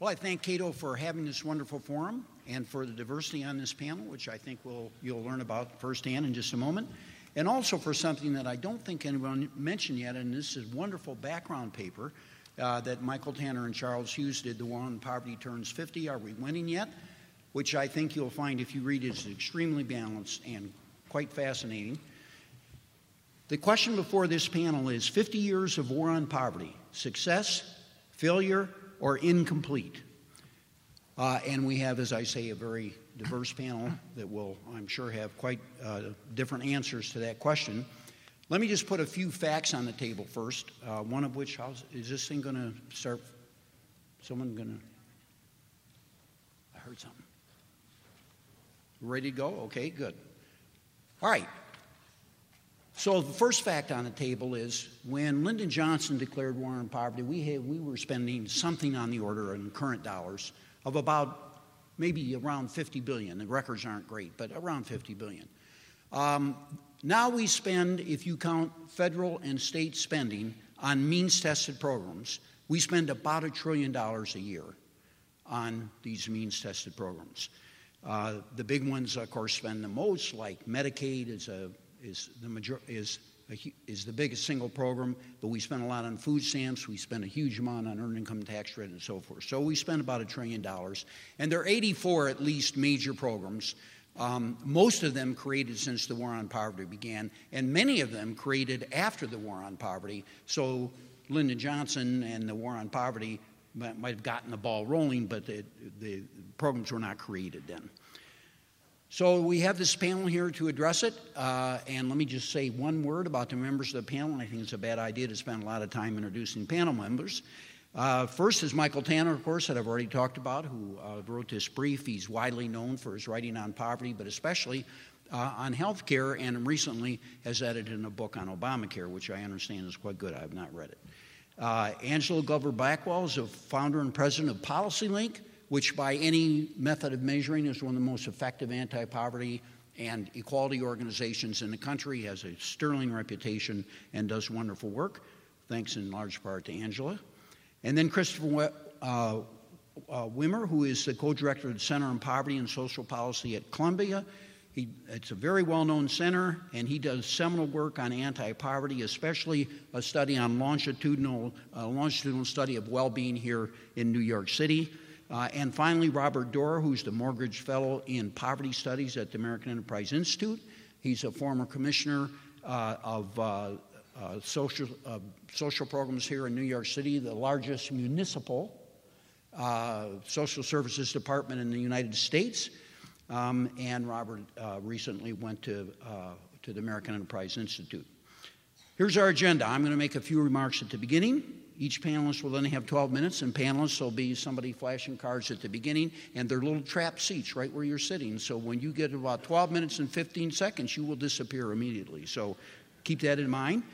Well, I thank Cato for having this wonderful forum and for the diversity on this panel, which I think you'll learn about firsthand in just a moment, and also for something that I don't think anyone mentioned yet, and this is a wonderful background paper that Michael Tanner and Charles Hughes did, The War on Poverty Turns 50, Are We Winning Yet?, which I think you'll find if you read it is extremely balanced and quite fascinating. The question before this panel is 50 years of war on poverty, success, failure, or incomplete. And we have, as I say, a very diverse panel that will, I'm sure, have quite different answers to that question. Let me just put a few facts on the table first, one of which, is this thing gonna start, I heard something. Ready to go? Okay, good. All right. So the first fact on the table is when Lyndon Johnson declared war on poverty, we were spending something on the order in current dollars of about maybe around 50 billion. The records aren't great, but around 50 billion. Now we spend, if you count federal and state spending on means-tested programs, we spend about $1 trillion a year on these means-tested programs. The big ones, of course, spend the most, like Medicaid is the biggest single program, but we spend a lot on food stamps, we spend a huge amount on earned income tax credit and so forth. So we spend about $1 trillion. And there are 84 at least major programs, most of them created since the War on Poverty began, and many of them created after the War on Poverty. So Lyndon Johnson and the War on Poverty might have gotten the ball rolling, but the programs were not created then. So we have this panel here to address it, and let me just say one word about the members of the panel, and I think it's a bad idea to spend a lot of time introducing panel members. First is Michael Tanner, of course, that I've already talked about, who wrote this brief. He's widely known for his writing on poverty, but especially on health care, and recently has edited a book on Obamacare, which I understand is quite good. I have not read it. Angela Glover-Blackwell is the founder and president of PolicyLink, which by any method of measuring is one of the most effective anti-poverty and equality organizations in the country, has a sterling reputation and does wonderful work, thanks in large part to Angela. And then Christopher Wimer, who is the co-director of the Center on Poverty and Social Policy at Columbia. It's a very well-known center, and he does seminal work on anti-poverty, especially a study on longitudinal study of well-being here in New York City. And finally, Robert Doar, who's the Mortgage Fellow in Poverty Studies at the American Enterprise Institute. He's a former commissioner of social programs here in New York City, the largest municipal social services department in the United States. And Robert recently went to the American Enterprise Institute. Here's our agenda. I'm going to make a few remarks at the beginning. Each panelist will then have 12 minutes, and panelists will be somebody flashing cards at the beginning, and they're little trap seats right where you're sitting. So when you get about 12 minutes and 15 seconds, you will disappear immediately. So keep that in mind.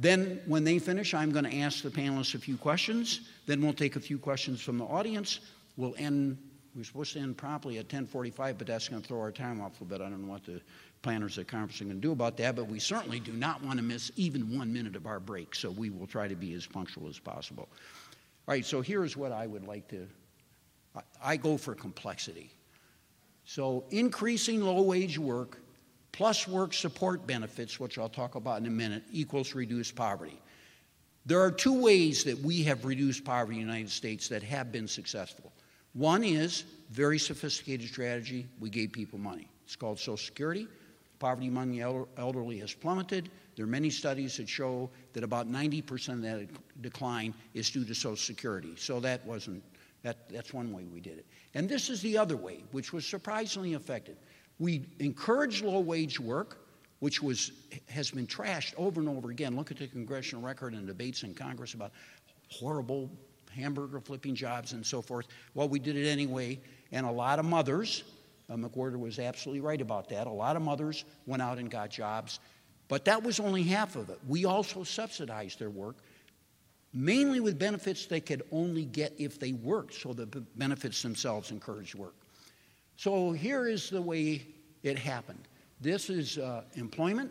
Then when they finish, I'm going to ask the panelists a few questions. Then we'll take a few questions from the audience. We'll end, we're supposed to end promptly at 10:45, but that's going to throw our time off a little bit. I don't know what the planners at conference are going to do about that, but we certainly do not want to miss even 1 minute of our break, so we will try to be as punctual as possible. All right, so here's what I would like to, I go for complexity. So increasing low-wage work plus work support benefits, which I'll talk about in a minute, equals reduced poverty. There are two ways that we have reduced poverty in the United States that have been successful. One is very sophisticated strategy. We gave people money. It's called Social Security. Poverty among the elderly has plummeted. There are many studies that show that about 90% of that decline is due to Social Security. So that wasn't, that's one way we did it. And this is the other way, which was surprisingly effective. We encouraged low-wage work, which has been trashed over and over again. Look at the congressional record and debates in Congress about horrible hamburger flipping jobs and so forth. Well, we did it anyway, and a lot of mothers, McWhorter was absolutely right about that. A lot of mothers went out and got jobs, but that was only half of it. We also subsidized their work, mainly with benefits they could only get if they worked, so the benefits themselves encouraged work. So here is the way it happened. This is employment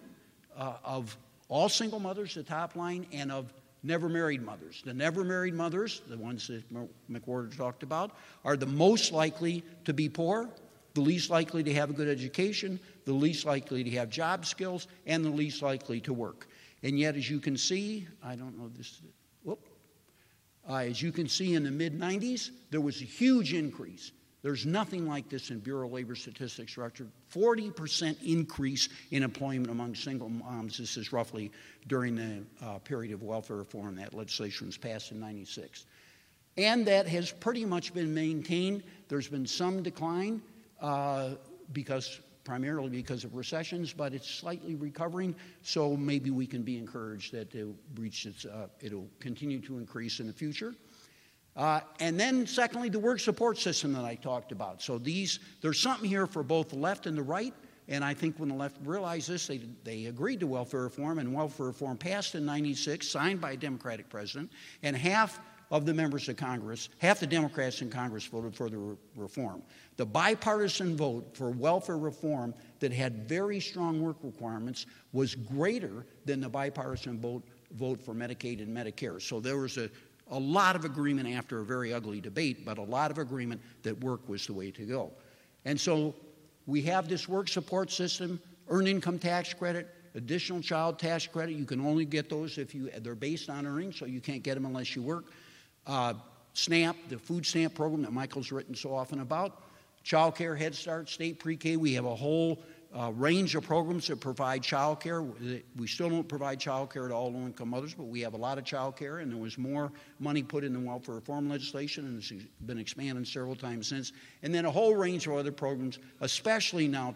of all single mothers, the top line, and of never married mothers. The never married mothers, the ones that McWhorter talked about, are the most likely to be poor, the least likely to have a good education, the least likely to have job skills, and the least likely to work. And yet, as you can see, I don't know this, as you can see in the mid-90s, there was a huge increase. There's nothing like this in Bureau of Labor Statistics record. 40% increase in employment among single moms. This is roughly during the period of welfare reform. That legislation was passed in '96. And that has pretty much been maintained. There's been some decline primarily because of recessions, but it's slightly recovering, so maybe we can be encouraged that it'll continue to increase in the future. And then secondly, the work support system that I talked about. So there's something here for both the left and the right, and I think when the left realized this, they agreed to welfare reform, and welfare reform passed in '96, signed by a Democratic president, and half of the members of Congress, half the Democrats in Congress voted for the reform. The bipartisan vote for welfare reform that had very strong work requirements was greater than the bipartisan vote for Medicaid and Medicare. So there was a lot of agreement after a very ugly debate, but a lot of agreement that work was the way to go. And so we have this work support system, earned income tax credit, additional child tax credit. You can only get those if they're based on earnings, so you can't get them unless you work. SNAP, the food stamp program that Michael's written so often about, child care, Head Start, state pre-K. We have a whole range of programs that provide child care. We still don't provide child care to all low-income mothers, but we have a lot of child care, and there was more money put in the welfare reform legislation, and it's been expanded several times since. And then a whole range of other programs, especially now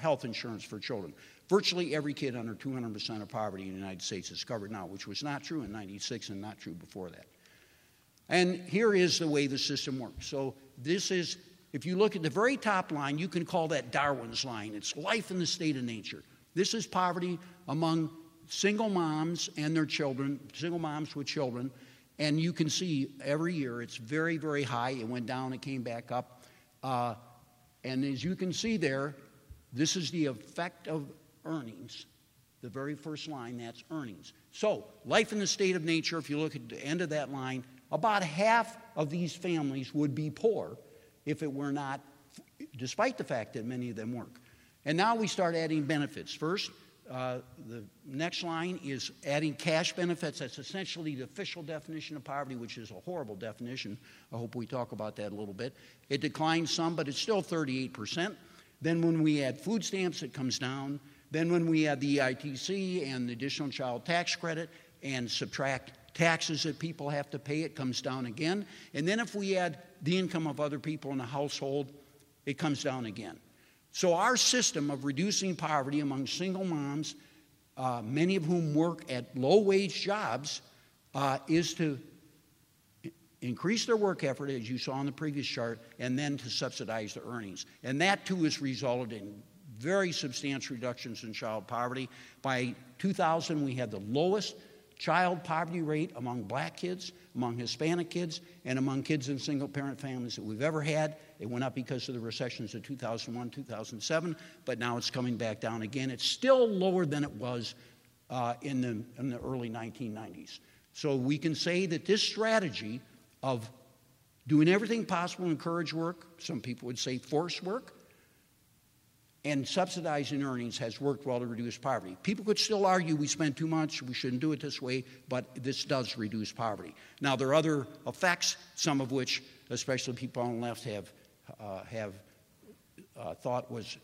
health insurance for children. Virtually every kid under 200% of poverty in the United States is covered now, which was not true in '96 and not true before that. And here is the way the system works. So this is, if you look at the very top line, you can call that Darwin's line. It's life in the state of nature. This is poverty among single moms and their children, single moms with children. And you can see every year it's very, very high. It went down, it came back up. And as you can see there, this is the effect of earnings. The very first line, that's earnings. So life in the state of nature, if you look at the end of that line, about half of these families would be poor if it were not, despite the fact that many of them work. And now we start adding benefits. First, the next line is adding cash benefits. That's essentially the official definition of poverty, which is a horrible definition. I hope we talk about that a little bit. It declines some, but it's still 38%. Then when we add food stamps, it comes down. Then when we add the EITC and the additional child tax credit and subtract taxes that people have to pay, it comes down again. And then if we add the income of other people in the household, it comes down again. So our system of reducing poverty among single moms, many of whom work at low-wage jobs, is to increase their work effort, as you saw in the previous chart, and then to subsidize their earnings. And that, too, has resulted in very substantial reductions in child poverty. By 2000, we had the lowest child poverty rate among black kids, among Hispanic kids, and among kids in single-parent families that we've ever had. It went up because of the recessions of 2001, 2007, but now it's coming back down again. It's still lower than it was in the early 1990s. So we can say that this strategy of doing everything possible to encourage work, some people would say force work, and subsidizing earnings has worked well to reduce poverty. People could still argue we spend too much, we shouldn't do it this way, but this does reduce poverty. Now, there are other effects, some of which, especially people on the left, have thought was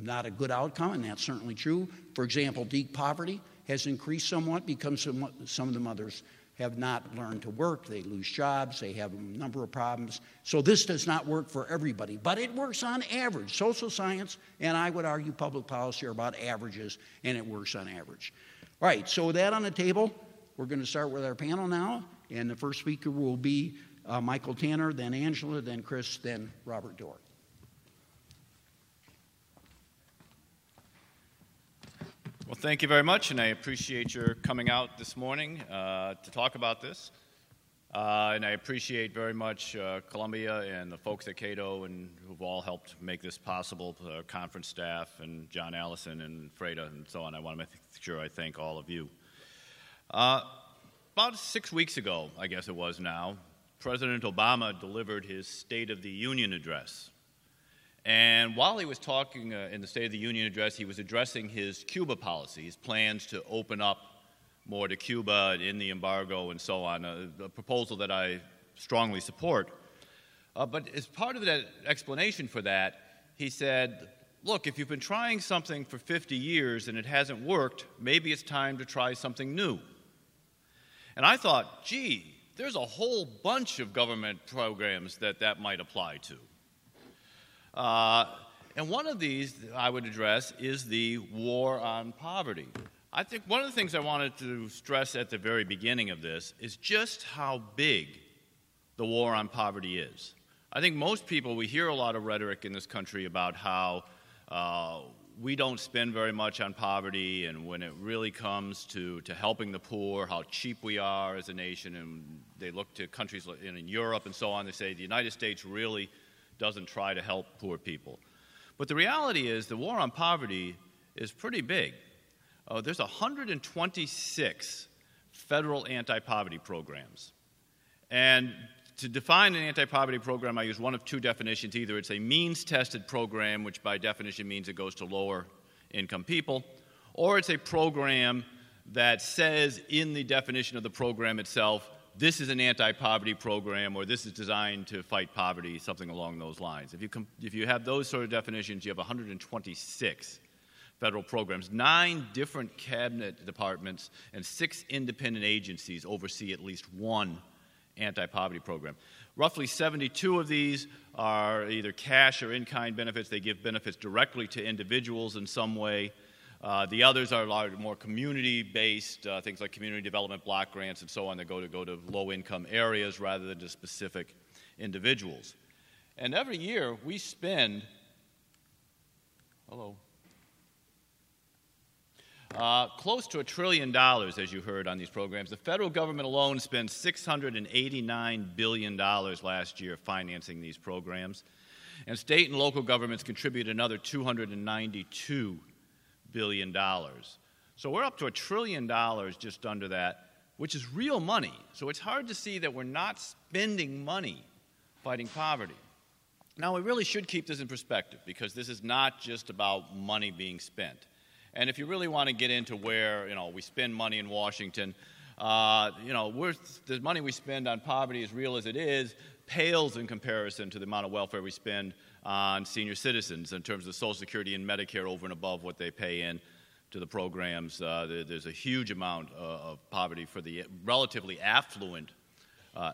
not a good outcome, and that's certainly true. For example, deep poverty has increased somewhat because some of the mothers have not learned to work. They lose jobs. They have a number of problems. So this does not work for everybody, but it works on average. Social science and I would argue public policy are about averages, and it works on average. All right, so with that on the table, we're going to start with our panel now, and the first speaker will be Michael Tanner, then Angela, then Chris, then Robert Doar. Well, thank you very much, and I appreciate your coming out this morning to talk about this. And I appreciate very much Columbia and the folks at Cato and who've all helped make this possible, conference staff and John Allison and Freda and so on. I want to make sure I thank all of you. About 6 weeks ago, I guess it was now, President Obama delivered his State of the Union address. And while he was talking in the State of the Union address, he was addressing his Cuba policy, his plans to open up more to Cuba in the embargo and so on, a proposal that I strongly support. But as part of that explanation for that, he said, look, if you've been trying something for 50 years and it hasn't worked, maybe it's time to try something new. And I thought, gee, there's a whole bunch of government programs that might apply to. And one of these I would address is the War on Poverty. I think one of the things I wanted to stress at the very beginning of this is just how big the War on Poverty is. I think most people, we hear a lot of rhetoric in this country about how we don't spend very much on poverty, and when it really comes to helping the poor, how cheap we are as a nation, and they look to countries in Europe and so on, they say the United States really doesn't try to help poor people. But the reality is the War on Poverty is pretty big. There's 126 federal anti-poverty programs. And to define an anti-poverty program, I use one of two definitions. Either it's a means-tested program, which by definition means it goes to lower-income people, or it's a program that says in the definition of the program itself, this is an anti-poverty program, or this is designed to fight poverty, something along those lines. If you have those sort of definitions, you have 126 federal programs. 9 different cabinet departments and 6 independent agencies oversee at least one anti-poverty program. Roughly 72 of these are either cash or in-kind benefits. They give benefits directly to individuals in some way. The others are more community-based, things like community development block grants and so on that go to low-income areas rather than to specific individuals. And every year we spend, close to $1 trillion, as you heard, on these programs. The federal government alone spends $689 billion last year financing these programs. And state and local governments contribute another $292 billion. So we're up to $1 trillion just under that, which is real money. So it's hard to see that we're not spending money fighting poverty. Now, we really should keep this in perspective because this is not just about money being spent. And if you really want to get into where, we spend money in Washington, the money we spend on poverty, as real as it is, pales in comparison to the amount of welfare we spend on senior citizens in terms of Social Security and Medicare over and above what they pay in to the programs. There's a huge amount of poverty for the relatively affluent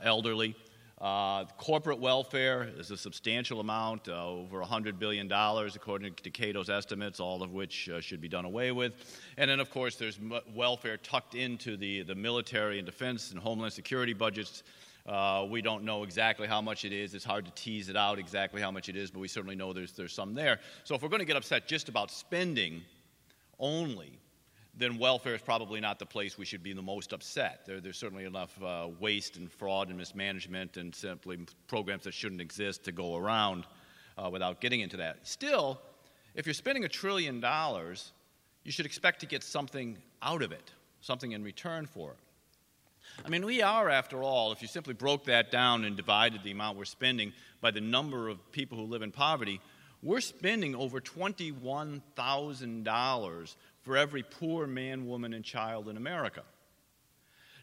elderly. Corporate welfare is a substantial amount, over $100 billion, according to Cato's estimates, all of which should be done away with. And then, of course, there's welfare tucked into the military and defense and homeland security budgets. We don't know exactly how much it is. It's hard to tease it out exactly how much it is, but we certainly know there's some there. So if we're going to get upset just about spending only, then welfare is probably not the place we should be the most upset. There's certainly enough waste and fraud and mismanagement and simply programs that shouldn't exist to go around without getting into that. Still, if you're spending $1 trillion, you should expect to get something out of it, something in return for it. I mean, we are, after all, if you simply broke that down and divided the amount we're spending by the number of people who live in poverty, we're spending over $21,000 for every poor man, woman, and child in America.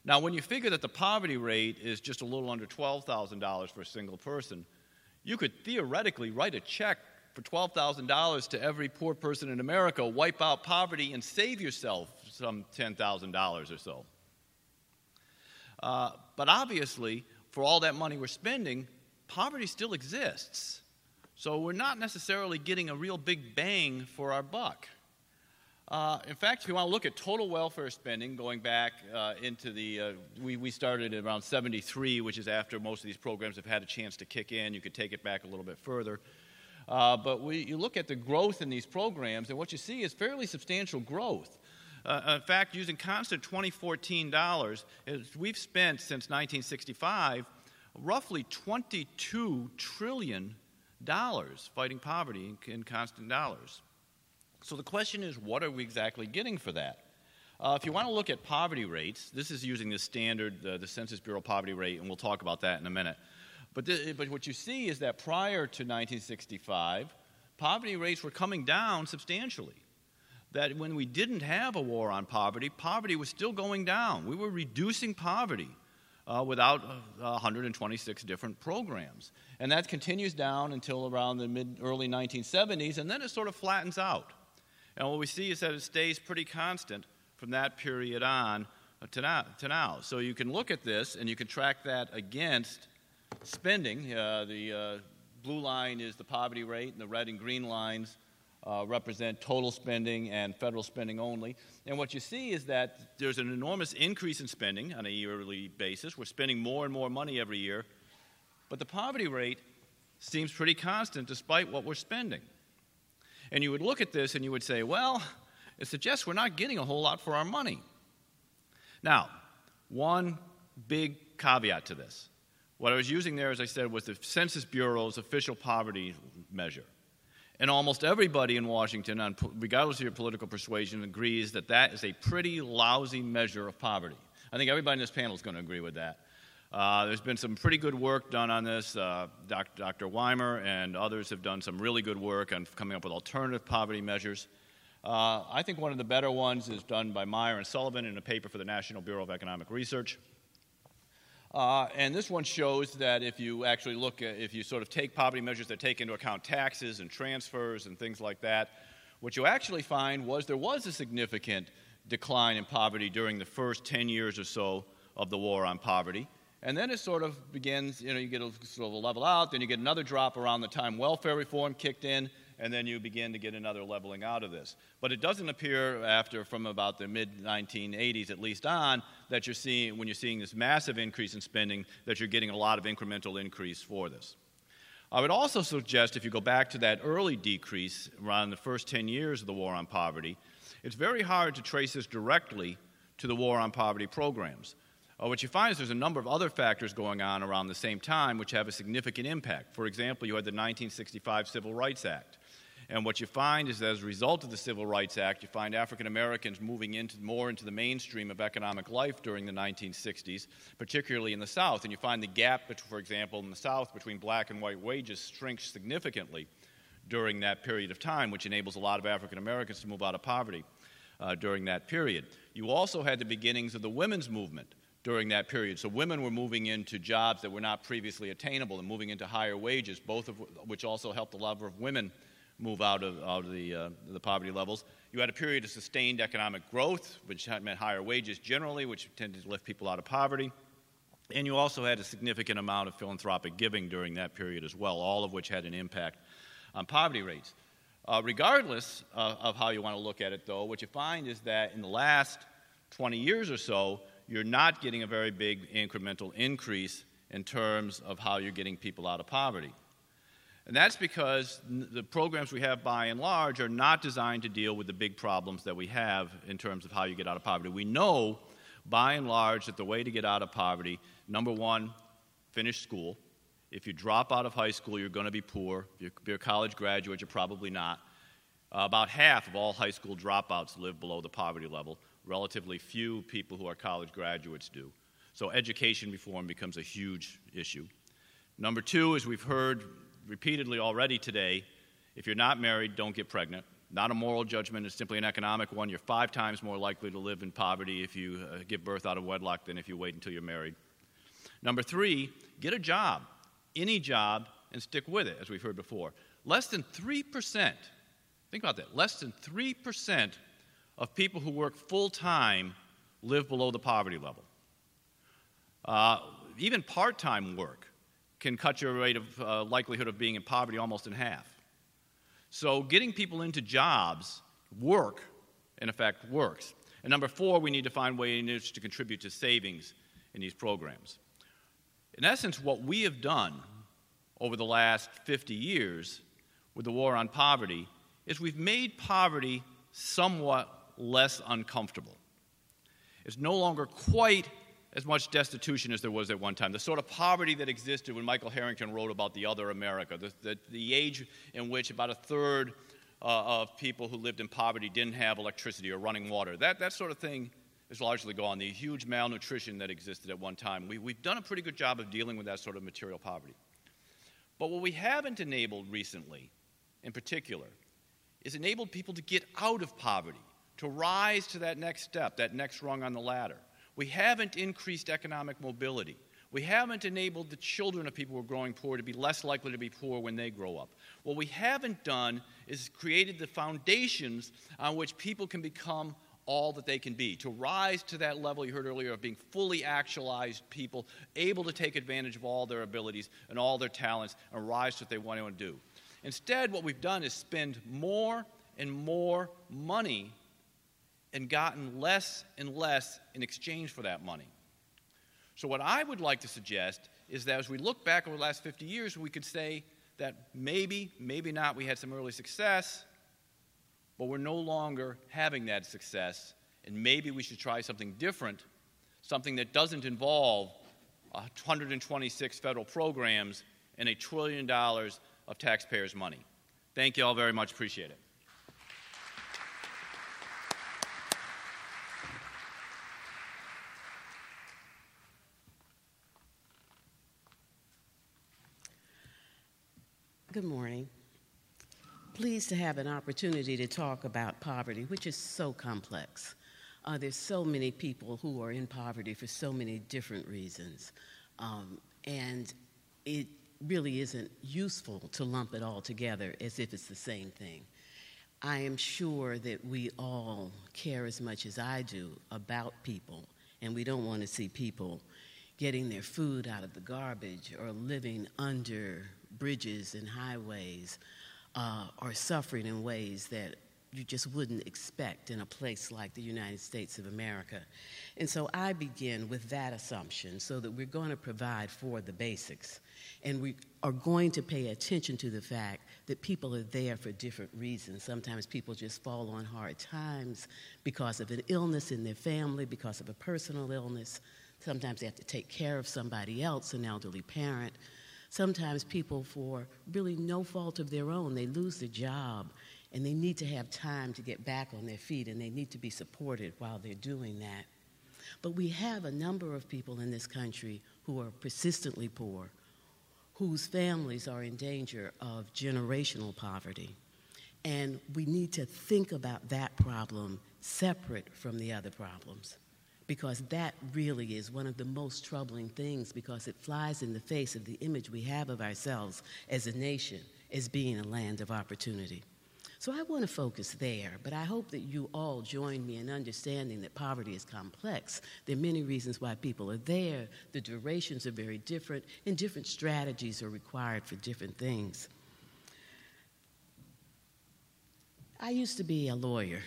Now, when you figure that the poverty rate is just a little under $12,000 for a single person, you could theoretically write a check for $12,000 to every poor person in America, wipe out poverty, and save yourself some $10,000 or so. But obviously, for all that money we're spending, poverty still exists. So we're not necessarily getting a real big bang for our buck. In fact, if you want to look at total welfare spending, going back into the, we started at around 73, which is after most of these programs have had a chance to kick in. You could take it back a little bit further. But you look at the growth in these programs, and what you see is fairly substantial growth. In fact, using constant 2014 dollars, we've spent since 1965 roughly $22 trillion fighting poverty in constant dollars. So the question is, what are we exactly getting for that? If you want to look at poverty rates, this is using the standard, the Census Bureau poverty rate, and we'll talk about that in a minute. But what you see is that prior to 1965, poverty rates were coming down substantially. That when we didn't have a war on poverty, poverty was still going down. We were reducing poverty without 126 different programs. And that continues down until around the early 1970s, and then it sort of flattens out. And what we see is that it stays pretty constant from that period on to now. So you can look at this, and you can track that against spending. Blue line is the poverty rate, and the red and green lines represent total spending and federal spending only. And what you see is that there's an enormous increase in spending on a yearly basis. We're spending more and more money every year. But the poverty rate seems pretty constant despite what we're spending. And you would look at this and you would say, well, it suggests we're not getting a whole lot for our money. Now, one big caveat to this. What I was using there, as I said, was the Census Bureau's official poverty measure. And almost everybody in Washington, regardless of your political persuasion, agrees that that is a pretty lousy measure of poverty. I think everybody in this panel is going to agree with that. There's been some pretty good work done on this. Dr. Wimer and others have done some really good work on coming up with alternative poverty measures. I think one of the better ones is done by Meyer and Sullivan in a paper for the National Bureau of Economic Research. And this one shows that if you actually look at, if you sort of take poverty measures that take into account taxes and transfers and things like that, what you actually find was there was a significant decline in poverty during the first 10 years or so of the war on poverty. And then it sort of begins, you get a sort of a level out, then you get another drop around the time welfare reform kicked in, and then you begin to get another leveling out of this. But it doesn't appear after, from about the mid-1980s at least on, that you're seeing, when you're seeing this massive increase in spending, that you're getting a lot of incremental increase for this. I would also suggest, if you go back to that early decrease around the first 10 years of the war on poverty, it's very hard to trace this directly to the war on poverty programs. What you find is there's a number of other factors going on around the same time which have a significant impact. For example, you had the 1965 Civil Rights Act. And what you find is that as a result of the Civil Rights Act, you find African Americans moving more into the mainstream of economic life during the 1960s, particularly in the South. And you find the gap, for example, in the South between black and white wages shrinks significantly during that period of time, which enables a lot of African Americans to move out of poverty during that period. You also had the beginnings of the women's movement during that period. So women were moving into jobs that were not previously attainable and moving into higher wages, both of which also helped a lot of women move out of the poverty levels. You had a period of sustained economic growth, which meant higher wages generally, which tended to lift people out of poverty. And you also had a significant amount of philanthropic giving during that period as well, all of which had an impact on poverty rates. Regardless of how you want to look at it, though, what you find is that in the last 20 years or so, you're not getting a very big incremental increase in terms of how you're getting people out of poverty. And that's because the programs we have, by and large, are not designed to deal with the big problems that we have in terms of how you get out of poverty. We know, by and large, that the way to get out of poverty, number one, finish school. If you drop out of high school, you're going to be poor. If you're a college graduate, you're probably not. About half of all high school dropouts live below the poverty level. Relatively few people who are college graduates do. So education reform becomes a huge issue. Number two, as we've heard repeatedly already today, if you're not married, don't get pregnant. Not a moral judgment, it's simply an economic one. You're 5 times more likely to live in poverty if you give birth out of wedlock than if you wait until you're married. Number three, get a job, any job, and stick with it, as we've heard before. Less than 3%, think about that, less than 3% of people who work full-time live below the poverty level. Even part-time work can cut your rate of likelihood of being in poverty almost in half. So getting people into jobs, work, in effect, works. And number four, we need to find ways to contribute to savings in these programs. In essence, what we have done over the last 50 years with the war on poverty is we've made poverty somewhat less uncomfortable. It's no longer quite as much destitution as there was at one time. The sort of poverty that existed when Michael Harrington wrote about the other America, the age in which about a third of people who lived in poverty didn't have electricity or running water. That sort of thing is largely gone, the huge malnutrition that existed at one time. We've done a pretty good job of dealing with that sort of material poverty. But what we haven't enabled recently, in particular, is enabled people to get out of poverty, to rise to that next step, that next rung on the ladder. We haven't increased economic mobility. We haven't enabled the children of people who are growing poor to be less likely to be poor when they grow up. What we haven't done is created the foundations on which people can become all that they can be, to rise to that level you heard earlier of being fully actualized people, able to take advantage of all their abilities and all their talents and rise to what they want to do. Instead, what we've done is spend more and more money and gotten less and less in exchange for that money. So what I would like to suggest is that as we look back over the last 50 years, we could say that maybe, maybe not, we had some early success, but we're no longer having that success, and maybe we should try something different, something that doesn't involve 126 federal programs and $1 trillion of taxpayers' money. Thank you all very much. Appreciate it. Good morning. Pleased to have an opportunity to talk about poverty, which is so complex. There's so many people who are in poverty for so many different reasons, and it really isn't useful to lump it all together as if it's the same thing. I am sure that we all care as much as I do about people, and we don't want to see people getting their food out of the garbage or living under bridges and highways, or suffering in ways that you just wouldn't expect in a place like the United States of America. And so I begin with that assumption, so that we're going to provide for the basics. And we are going to pay attention to the fact that people are there for different reasons. Sometimes people just fall on hard times because of an illness in their family, because of a personal illness. Sometimes they have to take care of somebody else, an elderly parent. Sometimes people, for really no fault of their own, they lose their job, and they need to have time to get back on their feet, and they need to be supported while they're doing that. But we have a number of people in this country who are persistently poor, whose families are in danger of generational poverty. And we need to think about that problem separate from the other problems, because that really is one of the most troubling things, because it flies in the face of the image we have of ourselves as a nation as being a land of opportunity. So I want to focus there, but I hope that you all join me in understanding that poverty is complex. There are many reasons why people are there. The durations are very different, and different strategies are required for different things. I used to be a lawyer.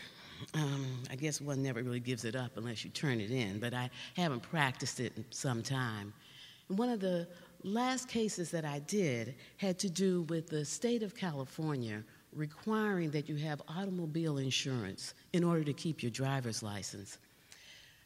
I guess one never really gives it up unless you turn it in, but I haven't practiced it in some time. And one of the last cases that I did had to do with the state of California requiring that you have automobile insurance in order to keep your driver's license.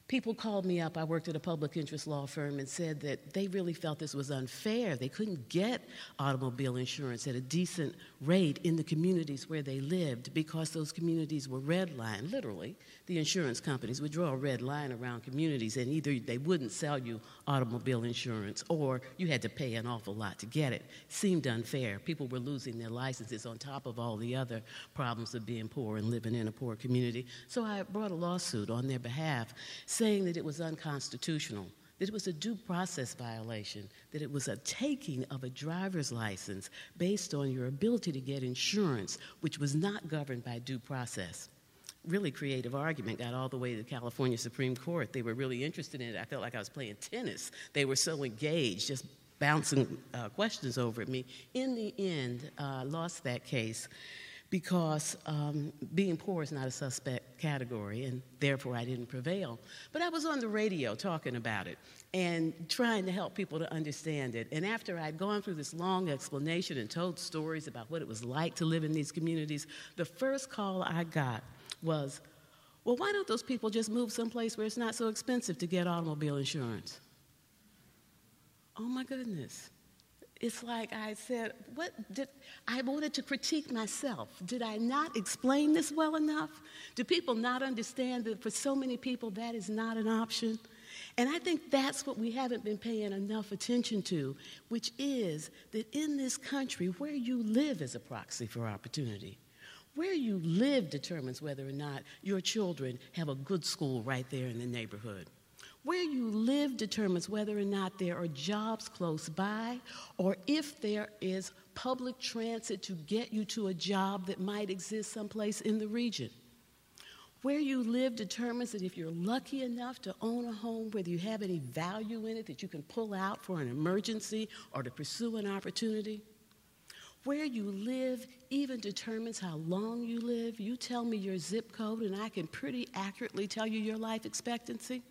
People called me up. I worked at a public interest law firm, and said that they really felt this was unfair. They couldn't get automobile insurance at a decent rate in the communities where they lived because those communities were redlined. Literally, the insurance companies would draw a red line around communities, and either they wouldn't sell you automobile insurance or you had to pay an awful lot to get it. Seemed unfair. People were losing their licenses on top of all the other problems of being poor and living in a poor community. So I brought a lawsuit on their behalf, saying that it was unconstitutional, that it was a due process violation, that it was a taking of a driver's license based on your ability to get insurance, which was not governed by due process. Really creative argument, got all the way to the California Supreme Court. They were really interested in it. I felt like I was playing tennis. They were so engaged, just bouncing questions over at me. In the end, I lost that case, because being poor is not a suspect category, and therefore I didn't prevail. But I was on the radio talking about it and trying to help people to understand it. And after I'd gone through this long explanation and told stories about what it was like to live in these communities, the first call I got was, well, why don't those people just move someplace where it's not so expensive to get automobile insurance? Oh, my goodness. it's like I said, what did I wanted to critique myself. Did I not explain this well enough? Do people not understand that for so many people that is not an option? And I think that's what we haven't been paying enough attention to, which is that in this country, where you live is a proxy for opportunity. Where you live determines whether or not your children have a good school right there in the neighborhood. Where you live determines whether or not there are jobs close by, or if there is public transit to get you to a job that might exist someplace in the region. Where you live determines that if you're lucky enough to own a home, whether you have any value in it that you can pull out for an emergency or to pursue an opportunity. Where you live even determines how long you live. You tell me your zip code and I can pretty accurately tell you your life expectancy.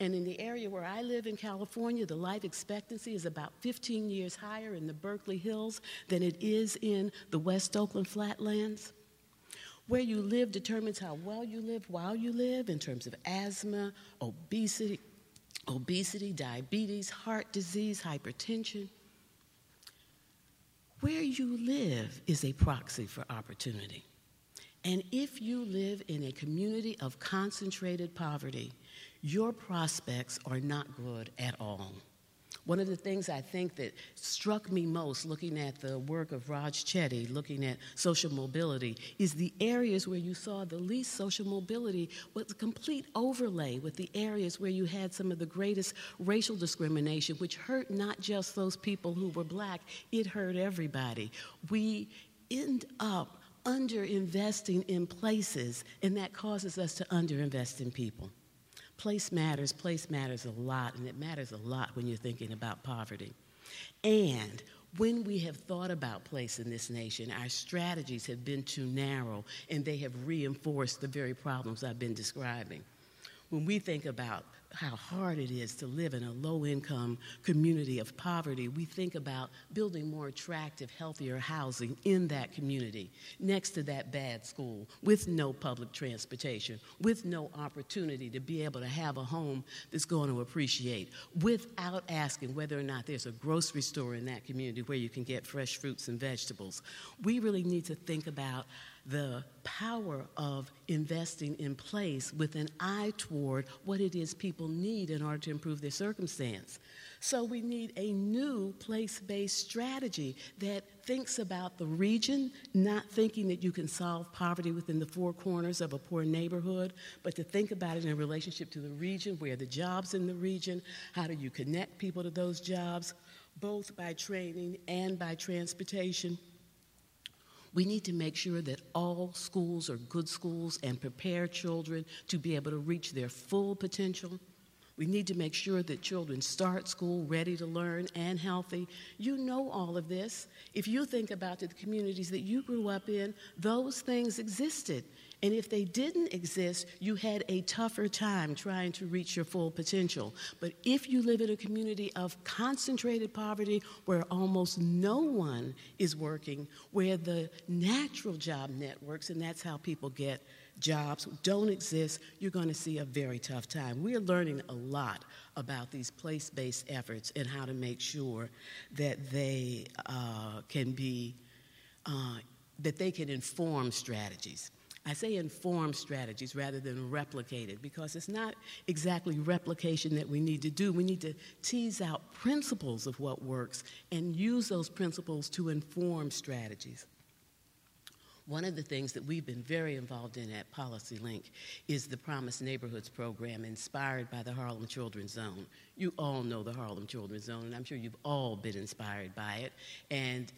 And in the area where I live in California, the life expectancy is about 15 years higher in the Berkeley Hills than it is in the West Oakland Flatlands. Where you live determines how well you live while you live in terms of asthma, obesity, diabetes, heart disease, hypertension. Where you live is a proxy for opportunity. And if you live in a community of concentrated poverty, your prospects are not good at all. One of the things I think that struck me most looking at the work of Raj Chetty, looking at social mobility, is the areas where you saw the least social mobility was a complete overlay with the areas where you had some of the greatest racial discrimination, which hurt not just those people who were black, it hurt everybody. We end up underinvesting in places, and that causes us to underinvest in people. Place matters a lot, and it matters a lot when you're thinking about poverty. And when we have thought about place in this nation, our strategies have been too narrow, and they have reinforced the very problems I've been describing. When we think about how hard it is to live in a low-income community of poverty, we think about building more attractive, healthier housing in that community, next to that bad school, with no public transportation, with no opportunity to be able to have a home that's going to appreciate, without asking whether or not there's a grocery store in that community where you can get fresh fruits and vegetables. We really need to think about the power of investing in place with an eye toward what it is people need in order to improve their circumstance. So we need a new place-based strategy that thinks about the region, not thinking that you can solve poverty within the four corners of a poor neighborhood, but to think about it in relationship to the region, where the jobs in the region, how do you connect people to those jobs, both by training and by transportation. We need to make sure that all schools are good schools and prepare children to be able to reach their full potential. We need to make sure that children start school ready to learn and healthy. You know all of this. If you think about the communities that you grew up in, those things existed. And if they didn't exist, you had a tougher time trying to reach your full potential. But if you live in a community of concentrated poverty where almost no one is working, where the natural job networks, and that's how people get jobs, don't exist, you're going to see a very tough time. We're learning a lot about these place-based efforts and how to make sure that they can inform strategies. I say inform strategies rather than replicated, because it's not exactly replication that we need to do. We need to tease out principles of what works and use those principles to inform strategies. One of the things that we've been very involved in at PolicyLink is the Promised Neighborhoods program, inspired by the Harlem Children's Zone. You all know the Harlem Children's Zone, and I'm sure you've all been inspired by it. And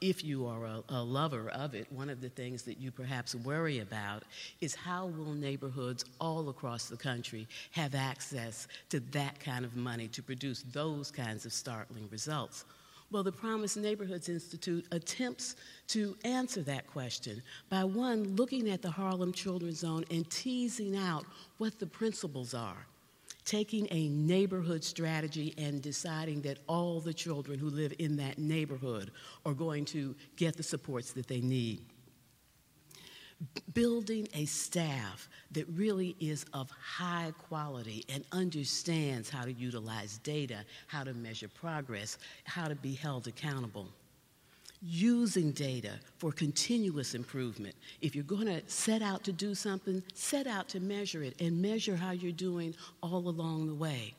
if you are a lover of it, one of the things that you perhaps worry about is how will neighborhoods all across the country have access to that kind of money to produce those kinds of startling results? Well, the Promised Neighborhoods Institute attempts to answer that question by, one, looking at the Harlem Children's Zone and teasing out what the principles are, taking a neighborhood strategy and deciding that all the children who live in that neighborhood are going to get the supports that they need. building a staff that really is of high quality and understands how to utilize data, how to measure progress, how to be held accountable. Using data for continuous improvement. If you're going to set out to do something, set out to measure it and measure how you're doing all along the way.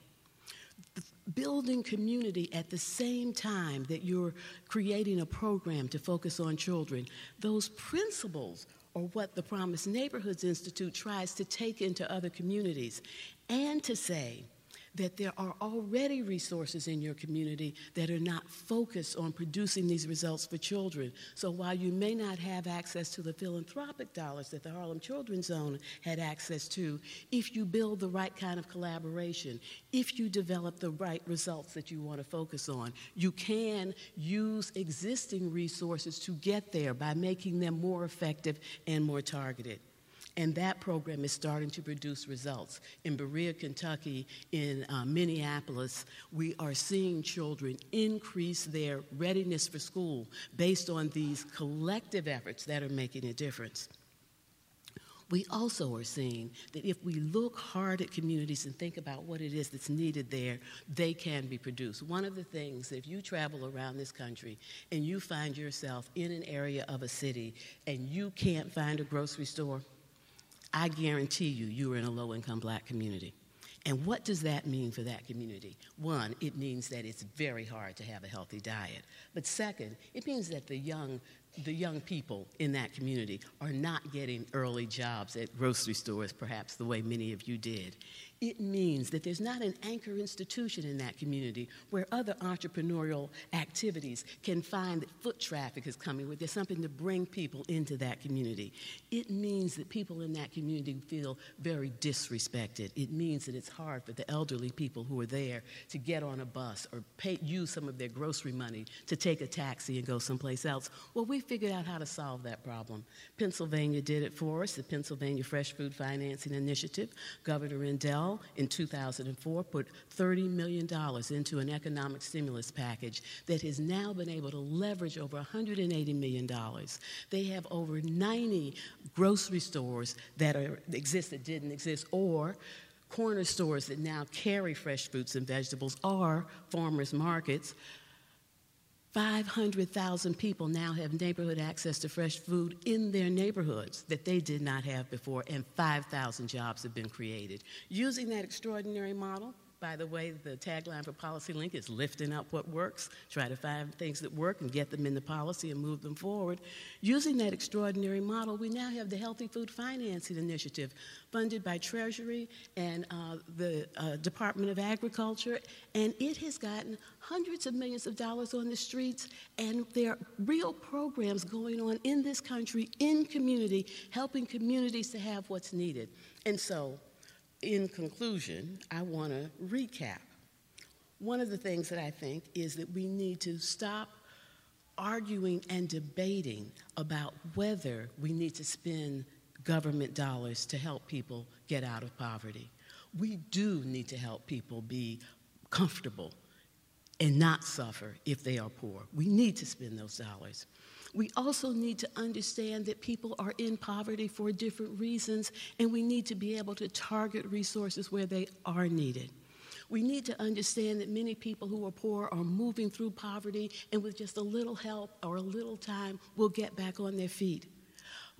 Building community at the same time that you're creating a program to focus on children. Those principles are what the Promised Neighborhoods Institute tries to take into other communities, and to say that there are already resources in your community that are not focused on producing these results for children. So while you may not have access to the philanthropic dollars that the Harlem Children's Zone had access to, if you build the right kind of collaboration, if you develop the right results that you want to focus on, you can use existing resources to get there by making them more effective and more targeted. And that program is starting to produce results. In Berea, Kentucky, in Minneapolis, we are seeing children increase their readiness for school based on these collective efforts that are making a difference. We also are seeing that if we look hard at communities and think about what it is that's needed there, they can be produced. One of the things, if you travel around this country and you find yourself in an area of a city and you can't find a grocery store, I guarantee you, you are in a low-income black community. And what does that mean for that community? One, it means that it's very hard to have a healthy diet. But second, it means that the young people in that community are not getting early jobs at grocery stores, perhaps the way many of you did. It means that there's not an anchor institution in that community where other entrepreneurial activities can find that foot traffic is coming, where there's something to bring people into that community. It means that people in that community feel very disrespected. It means that it's hard for the elderly people who are there to get on a bus or use some of their grocery money to take a taxi and go someplace else. Well, we figured out how to solve that problem. Pennsylvania did it for us, the Pennsylvania Fresh Food Financing Initiative. Governor Rendell, in 2004, put $30 million into an economic stimulus package that has now been able to leverage over $180 million. They have over 90 grocery stores that exist that didn't exist, or corner stores that now carry fresh fruits and vegetables, or farmers markets. 500,000 people now have neighborhood access to fresh food in their neighborhoods that they did not have before, and 5,000 jobs have been created. Using that extraordinary model, by the way, the tagline for PolicyLink is lifting up what works, try to find things that work and get them into policy and move them forward. Using that extraordinary model, we now have the Healthy Food Financing Initiative, funded by Treasury and the Department of Agriculture, and it has gotten hundreds of millions of dollars on the streets, and there are real programs going on in this country, in community, helping communities to have what's needed. And so, in conclusion, I want to recap. One of the things that I think is that we need to stop arguing and debating about whether we need to spend government dollars to help people get out of poverty. We do need to help people be comfortable and not suffer if they are poor. We need to spend those dollars. We also need to understand that people are in poverty for different reasons, and we need to be able to target resources where they are needed. We need to understand that many people who are poor are moving through poverty, and with just a little help or a little time, will get back on their feet.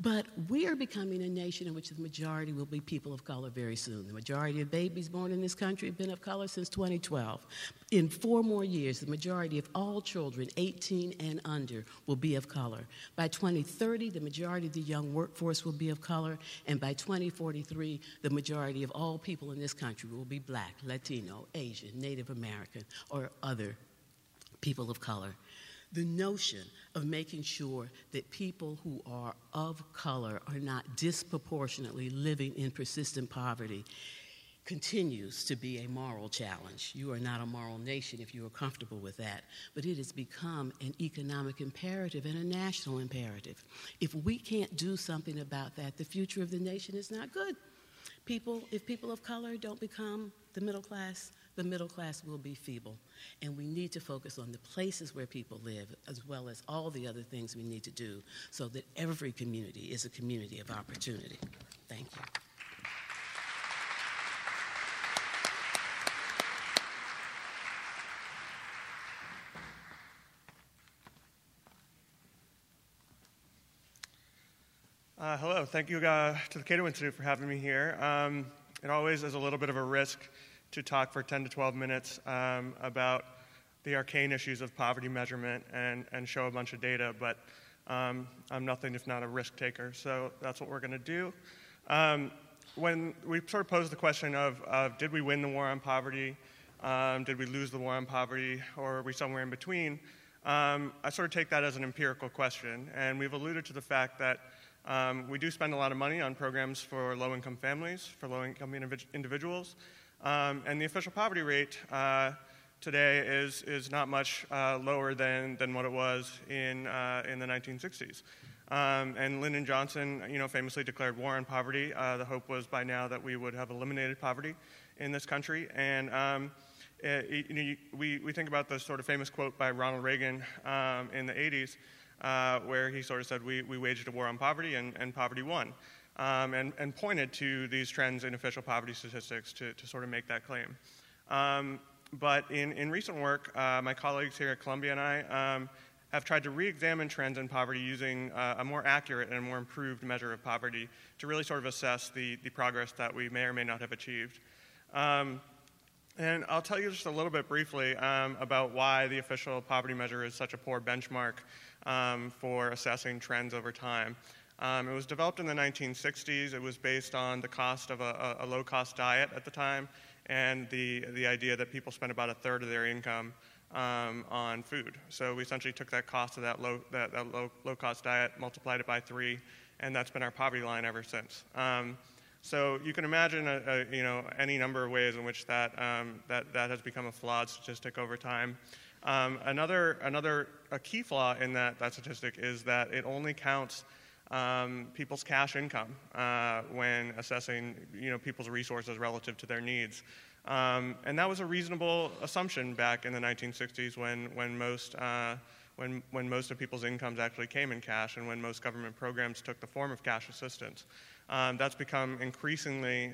But we are becoming a nation in which the majority will be people of color very soon. The majority of babies born in this country have been of color since 2012. In 4 more years, the majority of all children 18 and under will be of color. By 2030, the majority of the young workforce will be of color. And by 2043, the majority of all people in this country will be black, Latino, Asian, Native American, or other people of color. The notion of making sure that people who are of color are not disproportionately living in persistent poverty continues to be a moral challenge. You are not a moral nation if you are comfortable with that, but it has become an economic imperative and a national imperative. If we can't do something about that, the future of the nation is not good. If people of color don't become the middle class, the middle class will be feeble, and we need to focus on the places where people live, as well as all the other things we need to do so that every community is a community of opportunity. Thank you. Hello, thank you to the Cato Institute for having me here. It always is a little bit of a risk to talk for 10 to 12 minutes about the arcane issues of poverty measurement and show a bunch of data, but I'm nothing if not a risk taker, so that's what we're going to do. When we sort of posed the question of did we win the war on poverty, did we lose the war on poverty, or are we somewhere in between, I sort of take that as an empirical question, and we've alluded to the fact that we do spend a lot of money on programs for low-income families, for low-income individuals, and the official poverty rate today is not much lower than what it was in the 1960s. And Lyndon Johnson, famously declared war on poverty. The hope was by now that we would have eliminated poverty in this country. And we think about the sort of famous quote by Ronald Reagan in the 80s. Where he sort of said, we waged a war on poverty, and poverty won, and pointed to these trends in official poverty statistics to sort of make that claim. But in recent work, my colleagues here at Columbia and I have tried to re-examine trends in poverty using a more accurate and a more improved measure of poverty to really sort of assess the progress that we may or may not have achieved. And I'll tell you just a little bit briefly about why the official poverty measure is such a poor benchmark for assessing trends over time. It was developed in the 1960s. It was based on the cost of a low-cost diet at the time, and the idea that people spent about a third of their income on food. So we essentially took that cost of that low-cost diet, multiplied it by 3, and that's been our poverty line ever since. So you can imagine any number of ways in which that has become a flawed statistic over time. A key flaw in that statistic is that it only counts people's cash income when assessing people's resources relative to their needs. And that was a reasonable assumption back in the 1960s when most of people's incomes actually came in cash and when most government programs took the form of cash assistance. That's become increasingly